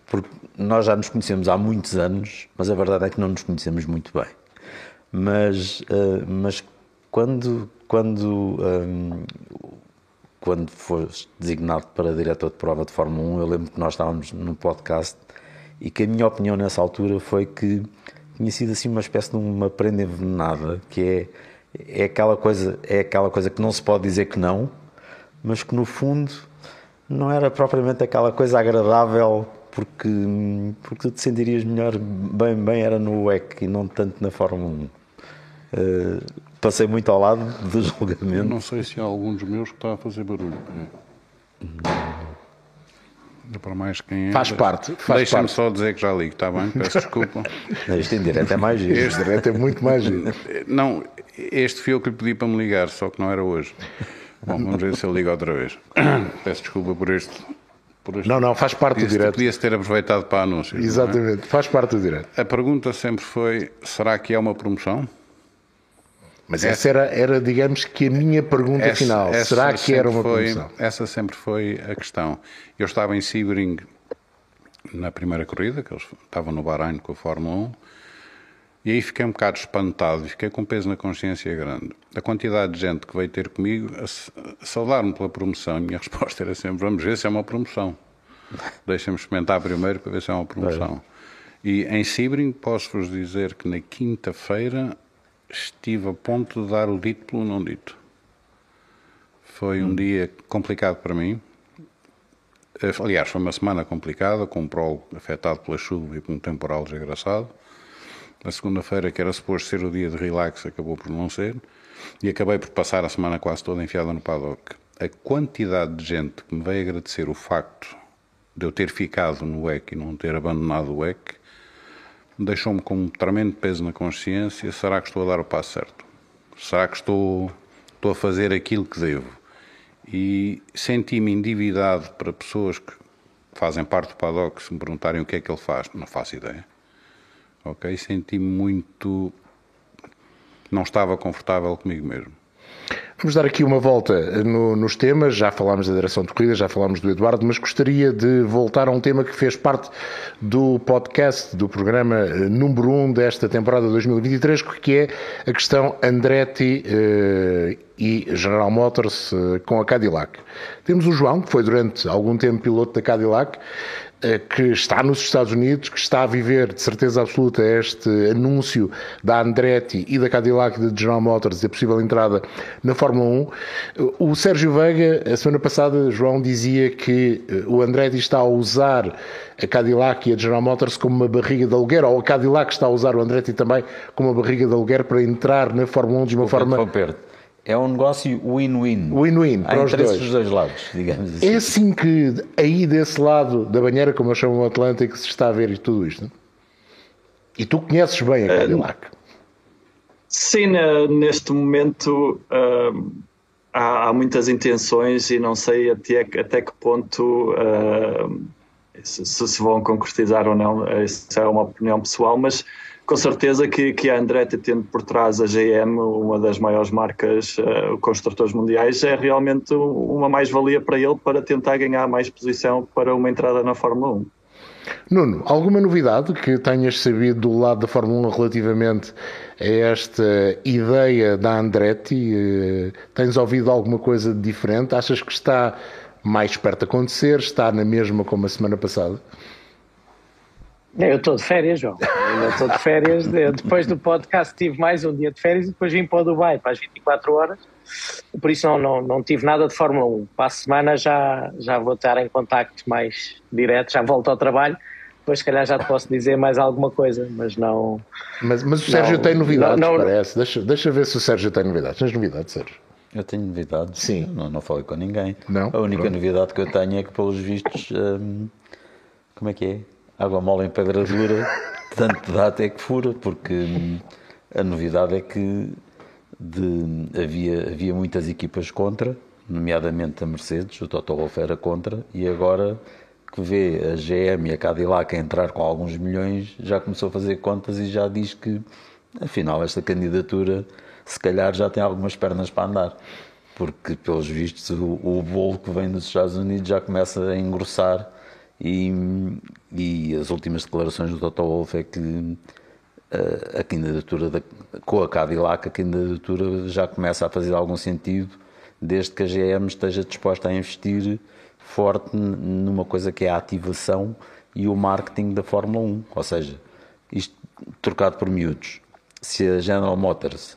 Porque nós já nos conhecemos há muitos anos, mas a verdade é que não nos conhecemos muito bem. Mas quando foste designado para diretor de prova de Fórmula 1, eu lembro que nós estávamos num podcast e que a minha opinião nessa altura foi que tinha sido assim uma espécie de uma prenda envenenada, que é aquela coisa que não se pode dizer que não, mas que no fundo não era propriamente aquela coisa agradável, porque tu te sentirias melhor, bem era no WEC e não tanto na Fórmula 1. Passei muito ao lado do julgamento. Eu não sei se há alguns meus que está a fazer barulho. Para mais quem é, faz parte. Deixa-me só dizer que já ligo, está bem? Peço desculpa. Este em direto é mais giro. Este direto é muito mais giro. Não, este fui eu que lhe pedi para me ligar, só que não era hoje. Bom, vamos ver se eu ligo outra vez. Peço desculpa por este. Não, faz parte do direto. Podia-se ter aproveitado para anúncios. Exatamente, é? Faz parte do direto. A pergunta sempre foi, será que é uma promoção? Mas essa era, digamos que a minha pergunta final. Será que era uma promoção? Essa sempre foi a questão. Eu estava em Sebring na primeira corrida, que eles estavam no Bahrein com a Fórmula 1, e aí fiquei um bocado espantado e fiquei com peso na consciência grande. A quantidade de gente que veio ter comigo a saudar-me pela promoção, a minha resposta era sempre, vamos ver se é uma promoção. Deixa-me experimentar primeiro para ver se é uma promoção. É. E em Sebring posso-vos dizer que na quinta-feira estive a ponto de dar o dito pelo não dito. Foi um dia complicado para mim. Aliás, foi uma semana complicada, com um prólogo afetado pela chuva e por um temporal desgraçado. A segunda-feira, que era suposto ser o dia de relax, acabou por não ser. E acabei por passar a semana quase toda enfiada no paddock. A quantidade de gente que me veio agradecer o facto de eu ter ficado no WEC e não ter abandonado o WEC deixou-me com um tremendo peso na consciência. Será que estou a dar o passo certo? Será que estou a fazer aquilo que devo? E senti-me endividado para pessoas que fazem parte do paddock, se me perguntarem o que é que ele faz, não faço ideia. Ok? Senti-me muito... Não estava confortável comigo mesmo. Vamos dar aqui uma volta nos temas. Já falámos da direção de corrida, já falámos do Eduardo, mas gostaria de voltar a um tema que fez parte do podcast, do programa número 1 desta temporada 2023, que é a questão Andretti e General Motors com a Cadillac. Temos o João, que foi durante algum tempo piloto da Cadillac, que está nos Estados Unidos, que está a viver de certeza absoluta este anúncio da Andretti e da Cadillac de General Motors e a possível entrada na Fórmula 1. O Sérgio Veiga, a semana passada, João, dizia que o Andretti está a usar a Cadillac e a General Motors como uma barriga de aluguer, ou a Cadillac está a usar o Andretti também como uma barriga de aluguer para entrar na Fórmula 1 de uma forma... É um negócio win-win. Win-win, para os dois. Há interesses dos dois lados, digamos assim. É assim que, aí desse lado da banheira, como eu chamo o Atlântico, se está a ver tudo isto. E tu conheces bem a Cadillac. Sim, neste momento há muitas intenções e não sei até que ponto se vão concretizar ou não. Isso é uma opinião pessoal, mas... Com certeza que a Andretti, tendo por trás a GM, uma das maiores marcas construtores mundiais, é realmente uma mais-valia para ele para tentar ganhar mais posição para uma entrada na Fórmula 1. Nuno, alguma novidade que tenhas sabido do lado da Fórmula 1 relativamente a esta ideia da Andretti? Tens ouvido alguma coisa de diferente? Achas que está mais perto de acontecer? Está na mesma como a semana passada? Eu estou de férias, João. Eu estou de férias. Depois do podcast tive mais um dia de férias e depois vim para o Dubai para as 24 horas. Por isso não tive nada de Fórmula 1. Para a semana já vou estar em contacto mais direto, já volto ao trabalho. Depois se calhar já te posso dizer mais alguma coisa, mas não... Mas o Sérgio tem novidades, parece. Deixa ver se o Sérgio tem novidades. Tens novidades, Sérgio? Eu tenho novidades. Sim. Não falei com ninguém. Não? A única novidade que eu tenho é que, pelos vistos... como é que é? Água mole em pedra dura, tanto dá até que fura, porque a novidade é que havia muitas equipas contra, nomeadamente a Mercedes, o Toto Wolff era contra, e agora que vê a GM e a Cadillac a entrar com alguns milhões, já começou a fazer contas e já diz que, afinal, esta candidatura se calhar já tem algumas pernas para andar, porque, pelos vistos, o bolo que vem dos Estados Unidos já começa a engrossar. E as últimas declarações do Toto Wolff é que a candidatura com a Cadillac, a candidatura já começa a fazer algum sentido, desde que a GM esteja disposta a investir forte numa coisa que é a ativação e o marketing da Fórmula 1. Ou seja, isto trocado por miúdos, se a General Motors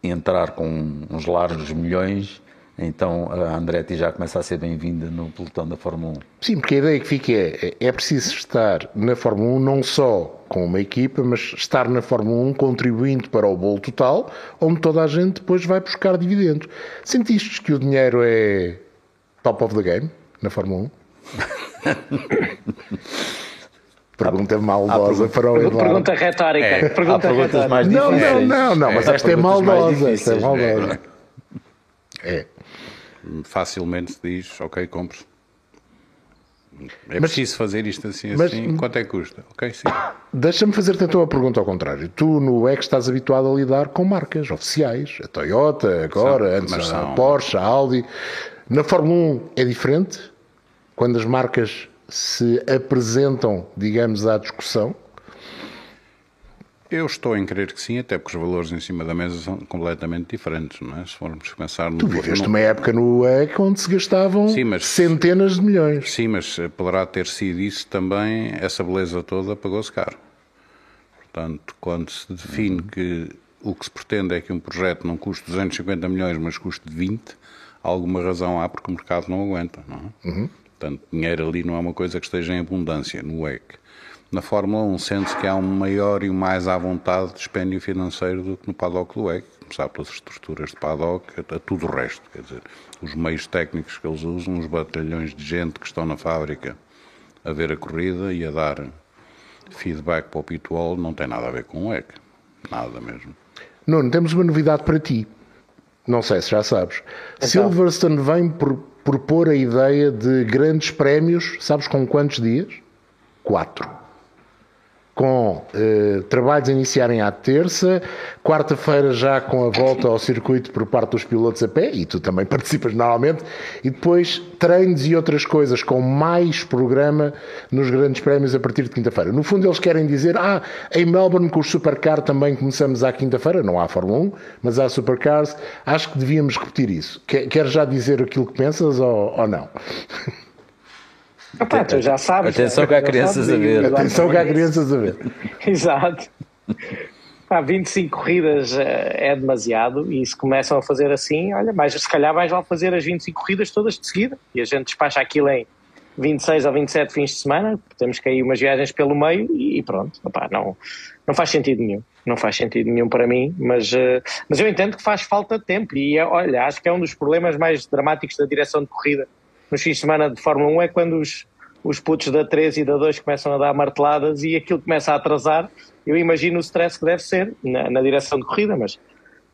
entrar com uns largos milhões, então a Andretti já começa a ser bem-vinda no pelotão da Fórmula 1. Sim, porque a ideia que fica é preciso estar na Fórmula 1 não só com uma equipa, mas estar na Fórmula 1 contribuindo para o bolo total, onde toda a gente depois vai buscar dividendos. Sentiste que o dinheiro é top of the game na Fórmula 1? Pergunta maldosa para o Eduardo. Pergunta retórica. Pergunta retórica. Mais difíceis. Não, mas esta é maldosa. Esta é maldosa. É. Facilmente se diz, ok, compro. É preciso fazer isto assim, quanto é que custa? Ok, sim. Deixa-me fazer-te então a pergunta ao contrário. Tu no WEC estás habituado a lidar com marcas oficiais, a Toyota agora, a Porsche, a Audi. Na Fórmula 1 é diferente? Quando as marcas se apresentam, digamos, à discussão? Eu estou em crer que sim, até porque os valores em cima da mesa são completamente diferentes, não é? Se formos pensar no... Tu viveste uma época no WEC onde se gastavam centenas de milhões. Sim, mas poderá ter sido isso também, essa beleza toda pagou-se caro. Portanto, quando se define que o que se pretende é que um projeto não custe 250 milhões, mas custe 20, alguma razão há porque o mercado não aguenta, não é? Portanto, dinheiro ali não é uma coisa que esteja em abundância no WEC. Na Fórmula 1 sente-se que há um maior e um mais à vontade dispêndio financeiro do que no paddock do WEC, começar pelas estruturas de paddock, a tudo o resto, quer dizer, os meios técnicos que eles usam, os batalhões de gente que estão na fábrica a ver a corrida e a dar feedback para o pitwall, não tem nada a ver com o WEC, nada mesmo. Nuno, temos uma novidade para ti, não sei se já sabes, então. Silverstone vem propor a ideia de grandes prémios, sabes com quantos dias? 4. com trabalhos a iniciarem à terça, quarta-feira já com a volta ao circuito por parte dos pilotos a pé, e tu também participas normalmente, e depois treinos e outras coisas com mais programa nos grandes prémios a partir de quinta-feira. No fundo eles querem dizer, em Melbourne com os Supercar também começamos à quinta-feira, não há Fórmula 1, mas há Supercars, acho que devíamos repetir isso. Queres já dizer aquilo que pensas ou não? Opa, tu já sabes. Atenção que há crianças a ver. Atenção que há crianças a ver. Exato. Há 25 corridas é demasiado, e se começam a fazer assim, olha, mas se calhar vais lá fazer as 25 corridas todas de seguida, e a gente despacha aquilo em 26 ou 27 fins de semana, temos que ir umas viagens pelo meio e pronto. Opa, não faz sentido nenhum. Não faz sentido nenhum para mim, mas eu entendo que faz falta de tempo, e olha, acho que é um dos problemas mais dramáticos da direção de corrida nos fins de semana de Fórmula 1, é quando os putos da 3 e da 2 começam a dar marteladas e aquilo começa a atrasar. Eu imagino o stress que deve ser na direção de corrida,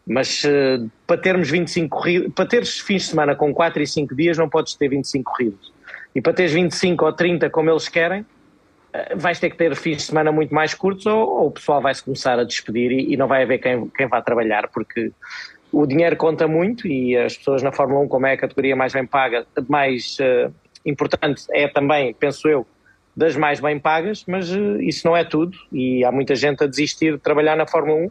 mas para termos 25 corridas, para teres fins de semana com 4 e 5 dias não podes ter 25 corridas, e para teres 25 ou 30 como eles querem, vais ter que ter fins de semana muito mais curtos, ou o pessoal vai-se começar a despedir e não vai haver quem vá trabalhar, porque o dinheiro conta muito, e as pessoas na Fórmula 1, como é a categoria mais bem paga, mais importante é também, penso eu, das mais bem pagas, mas isso não é tudo, e há muita gente a desistir de trabalhar na Fórmula 1,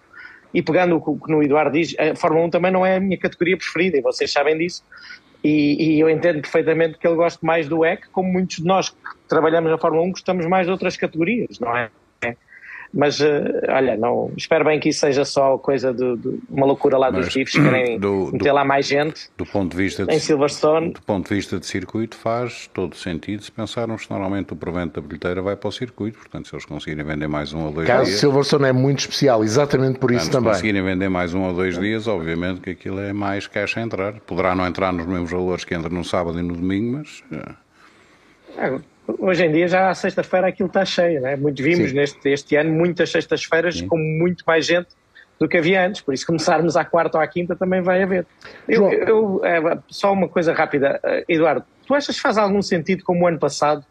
e pegando o que o Eduardo diz, a Fórmula 1 também não é a minha categoria preferida, e vocês sabem disso, e eu entendo perfeitamente que ele gosta mais do WEC, como muitos de nós que trabalhamos na Fórmula 1 gostamos mais de outras categorias, não é? Mas, olha, não, espero bem que isso seja só coisa de uma loucura lá dos GIFs, querem meter lá mais gente em Silverstone. Do ponto de vista de circuito faz todo sentido, se pensarmos que normalmente o provento da bilheteira vai para o circuito, portanto se eles conseguirem vender mais um ou dois dias... O caso de Silverstone é muito especial, exatamente por isso também. Se conseguirem vender mais um ou dois dias, obviamente que aquilo é mais caixa a entrar, poderá não entrar nos mesmos valores que entra no sábado e no domingo, mas... Hoje em dia já à sexta-feira aquilo está cheio, não é? Vimos este ano muitas sextas-feiras com muito mais gente do que havia antes, por isso começarmos à quarta ou à quinta também vai haver. Só uma coisa rápida, Eduardo, tu achas que faz algum sentido como o ano passado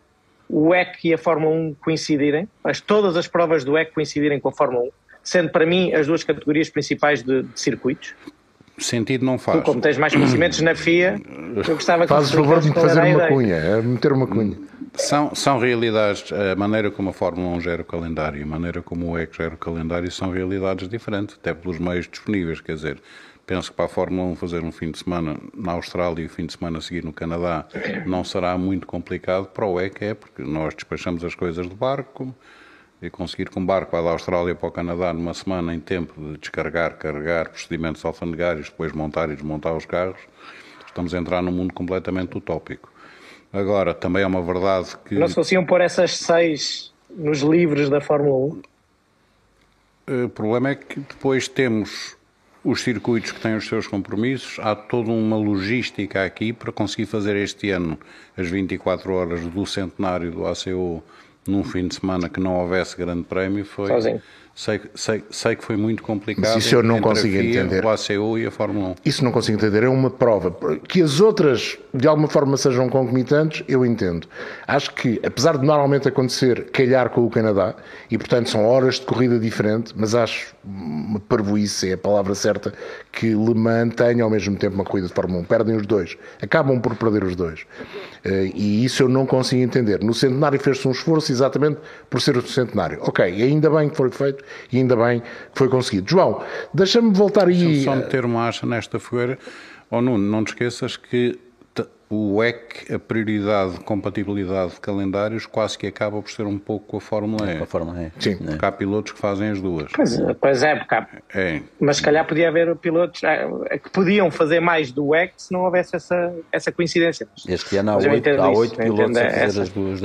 o WEC e a Fórmula 1 coincidirem? Todas as provas do WEC coincidirem com a Fórmula 1, sendo para mim as duas categorias principais de circuitos? Sentido não faz. Tu, como tens mais conhecimentos na FIA, eu gostava que... Fazes o favor de meter uma cunha. São realidades, a maneira como a Fórmula 1 gera o calendário e a maneira como o WEC gera o calendário são realidades diferentes, até pelos meios disponíveis, quer dizer, penso que para a Fórmula 1 fazer um fim de semana na Austrália e o fim de semana a seguir no Canadá não será muito complicado, para o WEC é, porque nós despachamos as coisas de barco, e conseguir que um barco vá da Austrália para o Canadá numa semana em tempo de descarregar, carregar, procedimentos alfandegários, depois montar e desmontar os carros, estamos a entrar num mundo completamente utópico. Agora, também é uma verdade que... Não se conseguiam pôr essas 6 nos livros da Fórmula 1? O problema é que depois temos os circuitos que têm os seus compromissos, há toda uma logística aqui para conseguir fazer este ano as 24 horas do centenário do ACO num fim de semana que não houvesse grande prémio, foi... Sozinho. Sei que foi muito complicado. Mas isso eu não consigo entender. O ACO e a Fórmula 1. Isso não consigo entender, é uma prova. Que as outras, de alguma forma, sejam concomitantes, eu entendo. Acho que, apesar de normalmente acontecer calhar com o Canadá, e portanto são horas de corrida diferente, mas acho uma parvoíce, é a palavra certa, que Le Mans tenha ao mesmo tempo uma corrida de Fórmula 1. Perdem os dois. Acabam por perder os dois. E isso eu não consigo entender. No centenário fez-se um esforço exatamente por ser o centenário. Ok, ainda bem que foi feito, e ainda bem que foi conseguido. João, deixa-me voltar aí... Deixa-me só meter uma acha nesta fogueira. Oh Nuno, não te esqueças que o WEC, a prioridade de compatibilidade de calendários, quase que acaba por ser um pouco com a Fórmula E. Com a Fórmula E. Sim, né? Porque há pilotos que fazem as duas. Pois é, porque há... É. Mas se calhar podia haver pilotos que podiam fazer mais do WEC se não houvesse essa coincidência. Este ano há 8 pilotos a fazer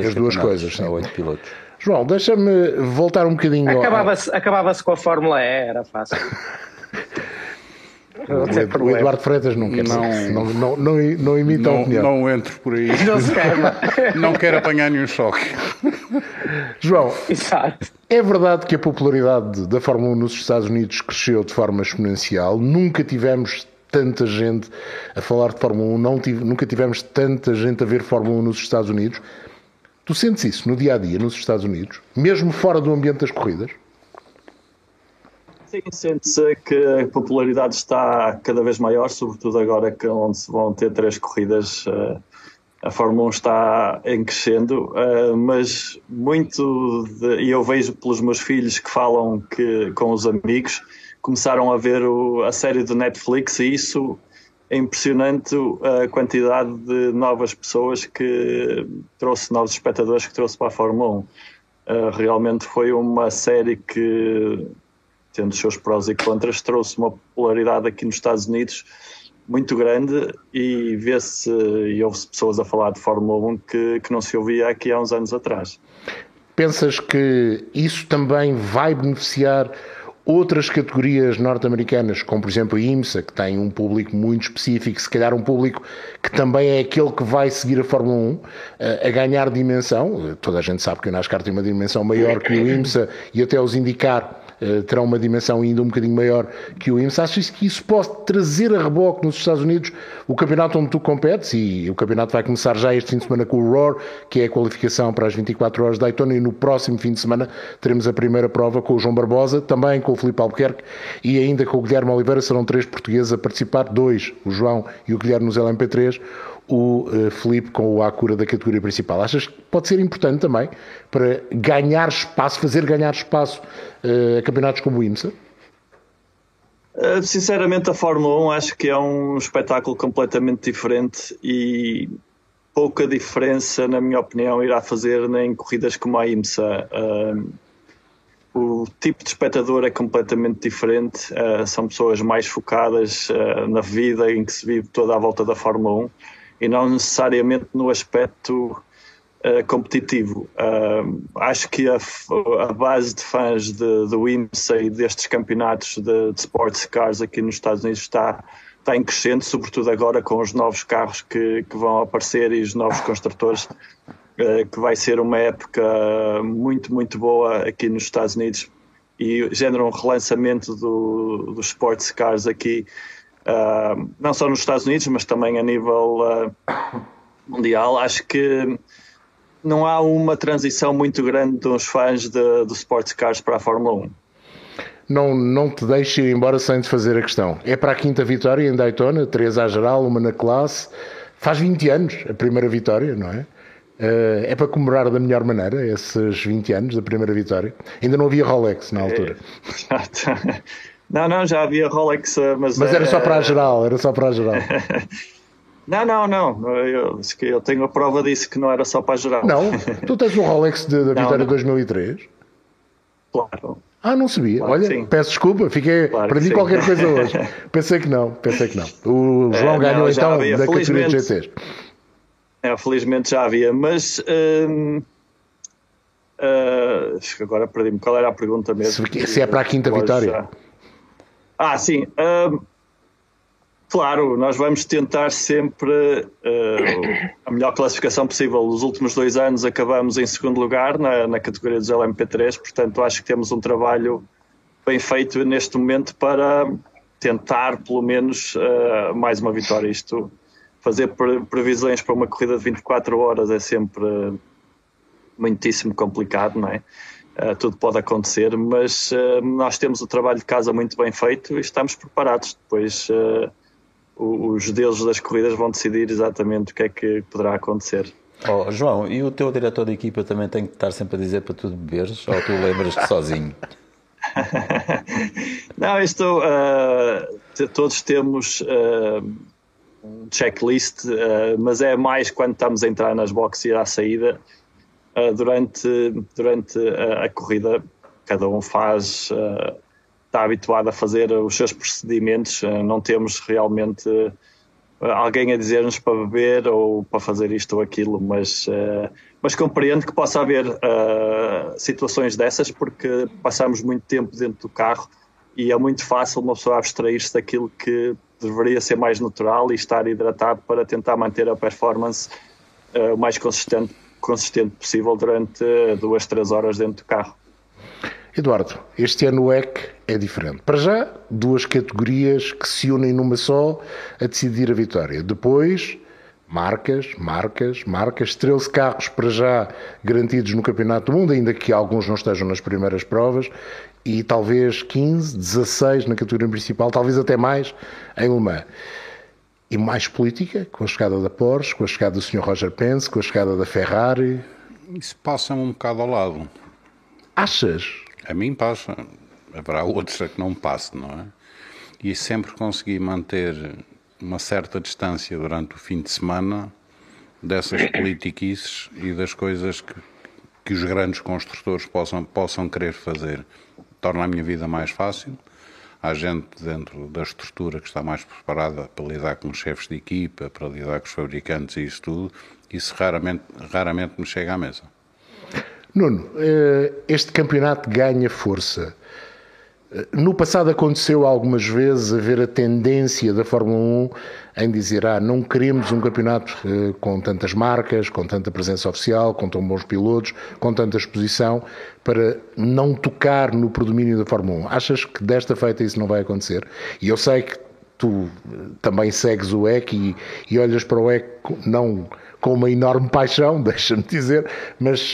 as duas coisas. Há 8 pilotos. João, deixa-me voltar um bocadinho... Acabava-se com a Fórmula E, era fácil. O Eduardo Freitas não quer ser. Não imita a opinião. Não entro por aí. Não se calma. Não quero apanhar nenhum choque. João, exato. É verdade que a popularidade da Fórmula 1 nos Estados Unidos cresceu de forma exponencial. Nunca tivemos tanta gente a falar de Fórmula 1, nunca tivemos tanta gente a ver Fórmula 1 nos Estados Unidos. Tu sentes isso no dia-a-dia, nos Estados Unidos, mesmo fora do ambiente das corridas? Sim, sente-se que a popularidade está cada vez maior, sobretudo agora que onde se vão ter 3 corridas. A Fórmula 1 está em crescendo, mas muito, e eu vejo pelos meus filhos que falam que, com os amigos, começaram a ver a série do Netflix, e isso é impressionante, a quantidade de novas pessoas que trouxe, novos espectadores que trouxe para a Fórmula 1. Realmente foi uma série que, tendo os seus prós e contras, trouxe uma popularidade aqui nos Estados Unidos muito grande, e vê-se e ouve-se pessoas a falar de Fórmula 1 que não se ouvia aqui há uns anos atrás. Pensas que isso também vai beneficiar outras categorias norte-americanas, como por exemplo a IMSA, que tem um público muito específico, se calhar um público que também é aquele que vai seguir a Fórmula 1, a ganhar dimensão? Toda a gente sabe que o NASCAR tem uma dimensão maior que o IMSA, e até os indicar terão uma dimensão ainda um bocadinho maior que o IMSA. Achas que isso pode trazer a reboque nos Estados Unidos o campeonato onde tu competes? E o campeonato vai começar já este fim de semana com o Roar, que é a qualificação para as 24 horas de Daytona, e no próximo fim de semana teremos a primeira prova com o João Barbosa, também com o Filipe Albuquerque e ainda com o Guilherme Oliveira. Serão 3 portugueses a participar, 2, o João e o Guilherme nos LMP3, o Filipe com o Acura da categoria principal. Achas que pode ser importante também para ganhar espaço, fazer ganhar espaço a campeonatos como o IMSA? Sinceramente, a Fórmula 1 acho que é um espetáculo completamente diferente, e pouca diferença, na minha opinião, irá fazer nem corridas como a IMSA. O tipo de espectador é completamente diferente, são pessoas mais focadas na vida em que se vive toda a volta da Fórmula 1, e não necessariamente no aspecto competitivo. Acho que a base de fãs do IMSA e destes campeonatos de sports cars aqui nos Estados Unidos está em crescendo, sobretudo agora com os novos carros que vão aparecer e os novos construtores, que vai ser uma época muito, muito boa aqui nos Estados Unidos, e género um relançamento dos sports cars aqui, não só nos Estados Unidos, mas também a nível mundial. Acho que não há uma transição muito grande dos fãs dos sports cars para a Fórmula 1. Não te deixo ir embora sem te fazer a questão. É para a 5ª vitória em Daytona, 3 à geral, 1 na classe. Faz 20 anos a primeira vitória, não é? É para comemorar da melhor maneira esses 20 anos da primeira vitória. Ainda não havia Rolex na altura. Não, já havia Rolex, mas era só para a geral, era só para a geral. Não. Eu tenho a prova disso, que não era só para a geral. Não? Tu tens um Rolex da vitória de 2003? Claro. Ah, não sabia. Claro. Olha, peço desculpa, perdi qualquer coisa hoje. Pensei que não. O João ganhou então da categoria de GTs. Felizmente já havia, mas... agora perdi-me. Qual era a pergunta mesmo? Se é para a 5ª vitória. Já... sim... Claro, nós vamos tentar sempre a melhor classificação possível. Os últimos 2 anos acabamos em 2º lugar na categoria dos LMP3, portanto acho que temos um trabalho bem feito neste momento para tentar pelo menos mais uma vitória. Isto, fazer previsões para uma corrida de 24 horas é sempre muitíssimo complicado, não é? Tudo pode acontecer, mas nós temos o trabalho de casa muito bem feito e estamos preparados. Depois... os deuses das corridas vão decidir exatamente o que é que poderá acontecer. João, e o teu diretor de equipa também tem que estar sempre a dizer para tu beberes, ou tu lembras-te sozinho? Não, isto... todos temos um checklist, mas é mais quando estamos a entrar nas boxes e à saída. Durante a corrida, cada um faz... está habituado a fazer os seus procedimentos, não temos realmente alguém a dizer-nos para beber ou para fazer isto ou aquilo, mas compreendo que possa haver situações dessas, porque passamos muito tempo dentro do carro e é muito fácil uma pessoa abstrair-se daquilo que deveria ser mais natural e estar hidratado para tentar manter a performance o mais consistente possível durante 2-3 horas dentro do carro. Eduardo, este ano o WEC é diferente. Para já, 2 categorias que se unem numa só a decidir a vitória. Depois, Marcas, 13 carros para já garantidos no Campeonato do Mundo, ainda que alguns não estejam nas primeiras provas, e talvez 15, 16 na categoria principal, talvez até mais em Le Mans. E mais política, com a chegada da Porsche, com a chegada do Sr. Roger Penske, com a chegada da Ferrari. Isso passa-me um bocado ao lado. Achas? A mim passa. Haverá outros a que não passe, não é? E sempre consegui manter uma certa distância durante o fim de semana dessas politiquices e das coisas que os grandes construtores possam querer fazer. Torna a minha vida mais fácil. Há gente dentro da estrutura que está mais preparada para lidar com os chefes de equipa, para lidar com os fabricantes e isso tudo. Isso raramente me chega à mesa. Nuno, este campeonato ganha força. No passado aconteceu algumas vezes haver a tendência da Fórmula 1 em dizer, não queremos um campeonato com tantas marcas, com tanta presença oficial, com tão bons pilotos, com tanta exposição, para não tocar no predomínio da Fórmula 1. Achas que desta feita isso não vai acontecer? E eu sei que tu também segues o WEC e olhas para o WEC não com uma enorme paixão, deixa-me dizer, mas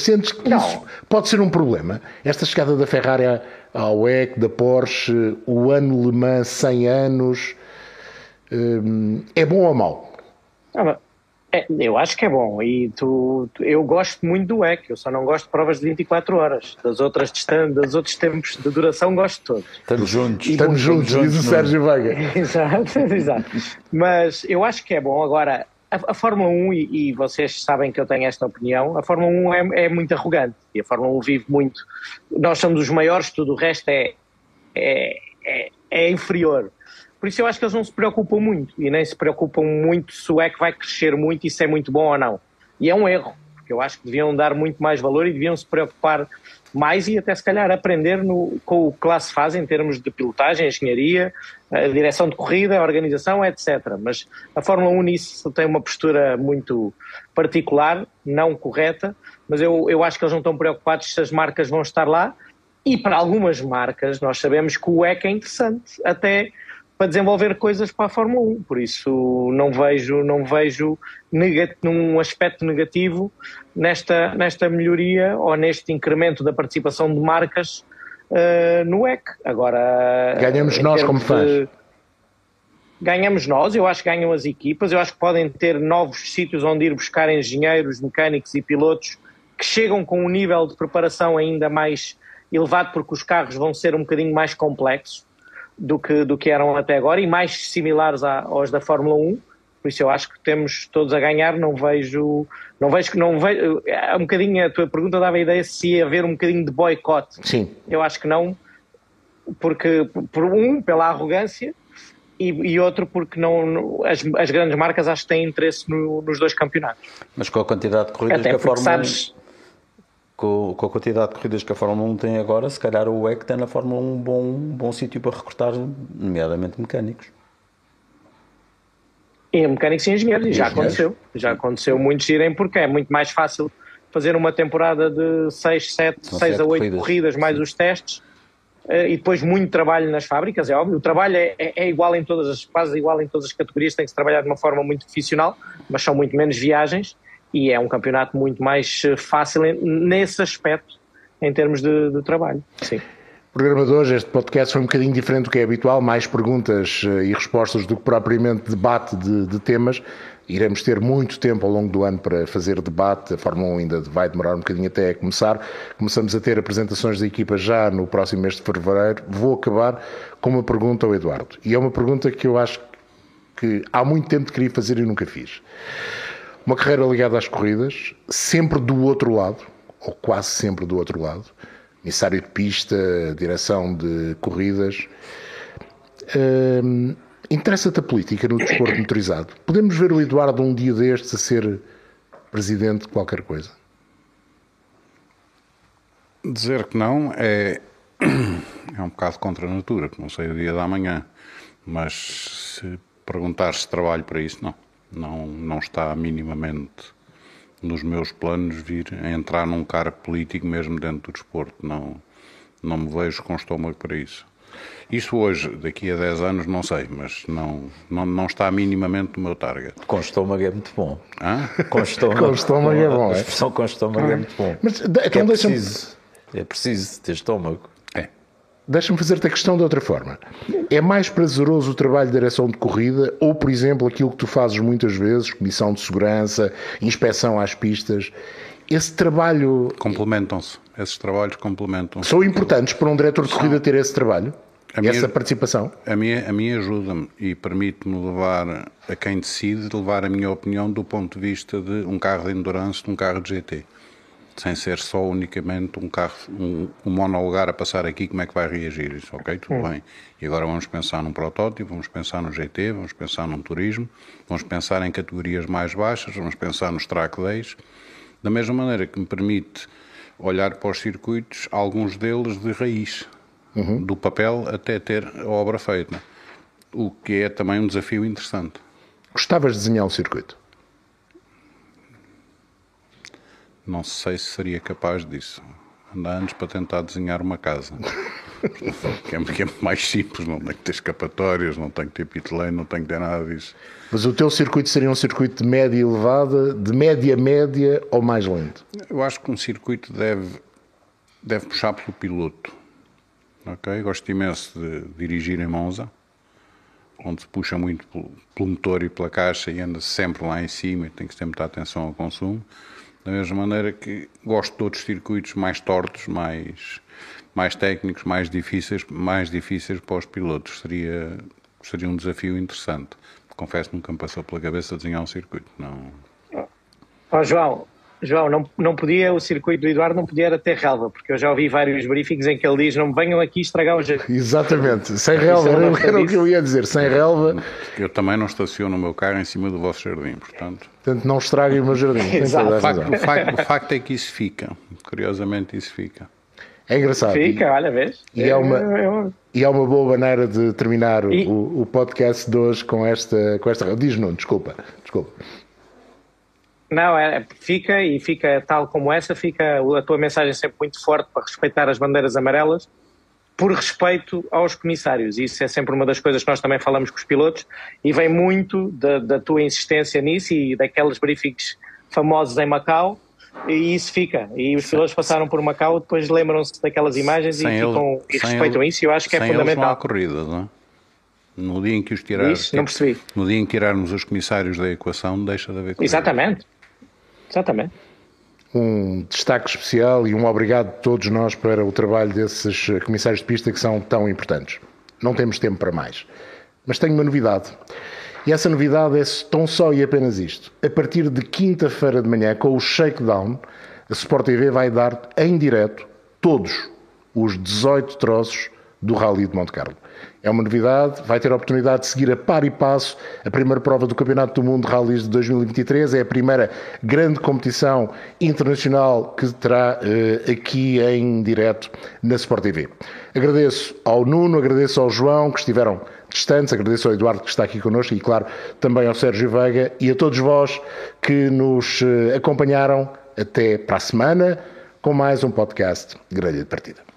sentes que isso pode ser um problema? Esta chegada da Ferrari à WEC, da Porsche, o ano Le Mans 100 anos, é bom ou mau? Eu acho que é bom, e eu gosto muito do WEC, eu só não gosto de provas de 24 horas, dos outros tempos de duração gosto de todos. Estamos juntos, diz o Sérgio Veiga. Exato. Mas eu acho que é bom. Agora, a Fórmula 1, e vocês sabem que eu tenho esta opinião, a Fórmula 1 é muito arrogante, e a Fórmula 1 vive muito. Nós somos os maiores, tudo o resto é inferior. Por isso eu acho que eles não se preocupam muito, e nem se preocupam muito se o é que vai crescer muito e se é muito bom ou não. E é um erro, porque eu acho que deviam dar muito mais valor e deviam se preocupar mais e até se calhar aprender com o que lá se faz em termos de pilotagem, engenharia, a direção de corrida, a organização, etc. Mas a Fórmula 1 nisso tem uma postura muito particular, não correta, mas eu acho que eles não estão preocupados se as marcas vão estar lá, e para algumas marcas nós sabemos que o WEC é interessante, até para desenvolver coisas para a Fórmula 1, por isso não vejo um aspecto negativo nesta melhoria ou neste incremento da participação de marcas no WEC. Agora, ganhamos nós como fãs. Ganhamos nós, eu acho que ganham as equipas, eu acho que podem ter novos sítios onde ir buscar engenheiros, mecânicos e pilotos que chegam com um nível de preparação ainda mais elevado, porque os carros vão ser um bocadinho mais complexos do que eram até agora e mais similares aos da Fórmula 1, por isso eu acho que temos todos a ganhar, não vejo, um bocadinho, a tua pergunta dava a ideia se ia haver um bocadinho de boicote. Sim. Eu acho que não, porque, pela arrogância e outro, porque não, as grandes marcas acho que têm interesse nos dois campeonatos. Mas com a quantidade de corridas até que a Fórmula 1... Com a quantidade de corridas que a Fórmula 1 tem agora, se calhar o WEC tem na Fórmula 1 um bom sítio para recrutar, nomeadamente mecânicos. E mecânicos e engenheiros, e já aconteceu muitos irem, porque é muito mais fácil fazer uma temporada de 6 a 8 corridas, mais os testes, e depois muito trabalho nas fábricas, é óbvio. O trabalho é igual em todas as fases, igual em todas as categorias, tem que se trabalhar de uma forma muito profissional, mas são muito menos viagens. E é um campeonato muito mais fácil nesse aspecto, em termos de trabalho. Sim. O programa de hoje, este podcast, foi um bocadinho diferente do que é habitual, mais perguntas e respostas do que propriamente debate de temas. Iremos ter muito tempo ao longo do ano para fazer debate, a Fórmula 1 ainda vai demorar um bocadinho até começar. Começamos a ter apresentações da equipa já no próximo mês de fevereiro. Vou acabar com uma pergunta ao Eduardo, e é uma pergunta que eu acho que há muito tempo queria fazer e nunca fiz. Uma carreira ligada às corridas, sempre do outro lado, ou quase sempre do outro lado, comissário de pista, direção de corridas. Interessa-te a política no desporto motorizado? Podemos ver o Eduardo um dia destes a ser presidente de qualquer coisa? Dizer que não é um bocado contra a natura, que não sei o dia da manhã, mas se perguntar se trabalho para isso, não. Não está minimamente nos meus planos vir a entrar num cargo político mesmo dentro do desporto. Não me vejo com estômago para isso. Isto hoje, daqui a 10 anos, não sei, mas não está minimamente no meu target. Constoma é muito bom. Hã? Constoma é bom. A expressão constoma é muito bom. Mas, então, é preciso ter estômago. É. Deixa-me fazer-te a questão de outra forma. É mais prazeroso o trabalho de direção de corrida ou, por exemplo, aquilo que tu fazes muitas vezes, comissão de segurança, inspeção às pistas? Esse trabalho... Complementam-se. Esses trabalhos complementam-se. São importantes para um diretor de corrida ter esse trabalho? Essa participação? A minha ajuda-me e permite-me levar a quem decide, levar a minha opinião do ponto de vista de um carro de endurance, de um carro de GT. Sem ser só unicamente um carro, um monolugar a passar aqui, como é que vai reagir isso? Ok, tudo bem. E agora vamos pensar num protótipo, vamos pensar num GT, vamos pensar num turismo, vamos pensar em categorias mais baixas, vamos pensar nos track days. Da mesma maneira que me permite olhar para os circuitos, alguns deles de raiz, do papel até ter a obra feita, o que é também um desafio interessante. Gostavas de desenhar um circuito? Não sei se seria capaz disso. Andar antes para tentar desenhar uma casa. Que é mais simples, não tem que ter escapatórias, não tem que ter pit lane, não tem que ter nada disso. Mas o teu circuito seria um circuito de média elevada, de média ou mais lento? Eu acho que um circuito deve puxar pelo piloto. Okay? Gosto imenso de dirigir em Monza, onde se puxa muito pelo motor e pela caixa e anda sempre lá em cima e tem que ter muita atenção ao consumo. Da mesma maneira que gosto de outros circuitos mais tortos, mais técnicos, mais difíceis para os pilotos. Seria um desafio interessante. Confesso que nunca me passou pela cabeça desenhar um circuito. Não. Oh, João não podia, o circuito do Eduardo não podia ter relva, porque eu já ouvi vários briefings em que ele diz, não venham aqui estragar o jeito. Exatamente, sem relva, era o que eu ia dizer, sem relva. Eu também não estaciono o meu carro em cima do vosso jardim, portanto não estraguem o meu jardim. Exato. O facto é que isso fica, curiosamente isso fica. É engraçado. Fica, olha, vês? E é uma boa maneira de terminar o podcast de hoje com esta... Diz, Nuno, desculpa. Não, fica tal como essa, fica a tua mensagem sempre muito forte para respeitar as bandeiras amarelas por respeito aos comissários. Isso é sempre uma das coisas que nós também falamos com os pilotos e vem muito da tua insistência nisso e daqueles briefings famosos em Macau e isso fica. E os pilotos passaram por Macau, depois lembram-se daquelas imagens e respeitam isso e eu acho que é fundamental. Não há corrida, não é? No dia em que os tirarmos os comissários da equação, deixa de haver corrida. Exatamente. Um destaque especial e um obrigado de todos nós para o trabalho desses comissários de pista que são tão importantes. Não temos tempo para mais. Mas tenho uma novidade. E essa novidade é tão só e apenas isto. A partir de quinta-feira de manhã, com o Shakedown, a Sport TV vai dar em direto todos os 18 troços do Rally de Monte Carlo. É uma novidade, vai ter a oportunidade de seguir a par e passo a primeira prova do Campeonato do Mundo de Rallys de 2023, é a primeira grande competição internacional que terá aqui em direto na Sport TV. Agradeço ao Nuno, agradeço ao João, que estiveram distantes, agradeço ao Eduardo que está aqui connosco e, claro, também ao Sérgio Veiga e a todos vós que nos acompanharam até para a semana com mais um podcast Grelha de Partida.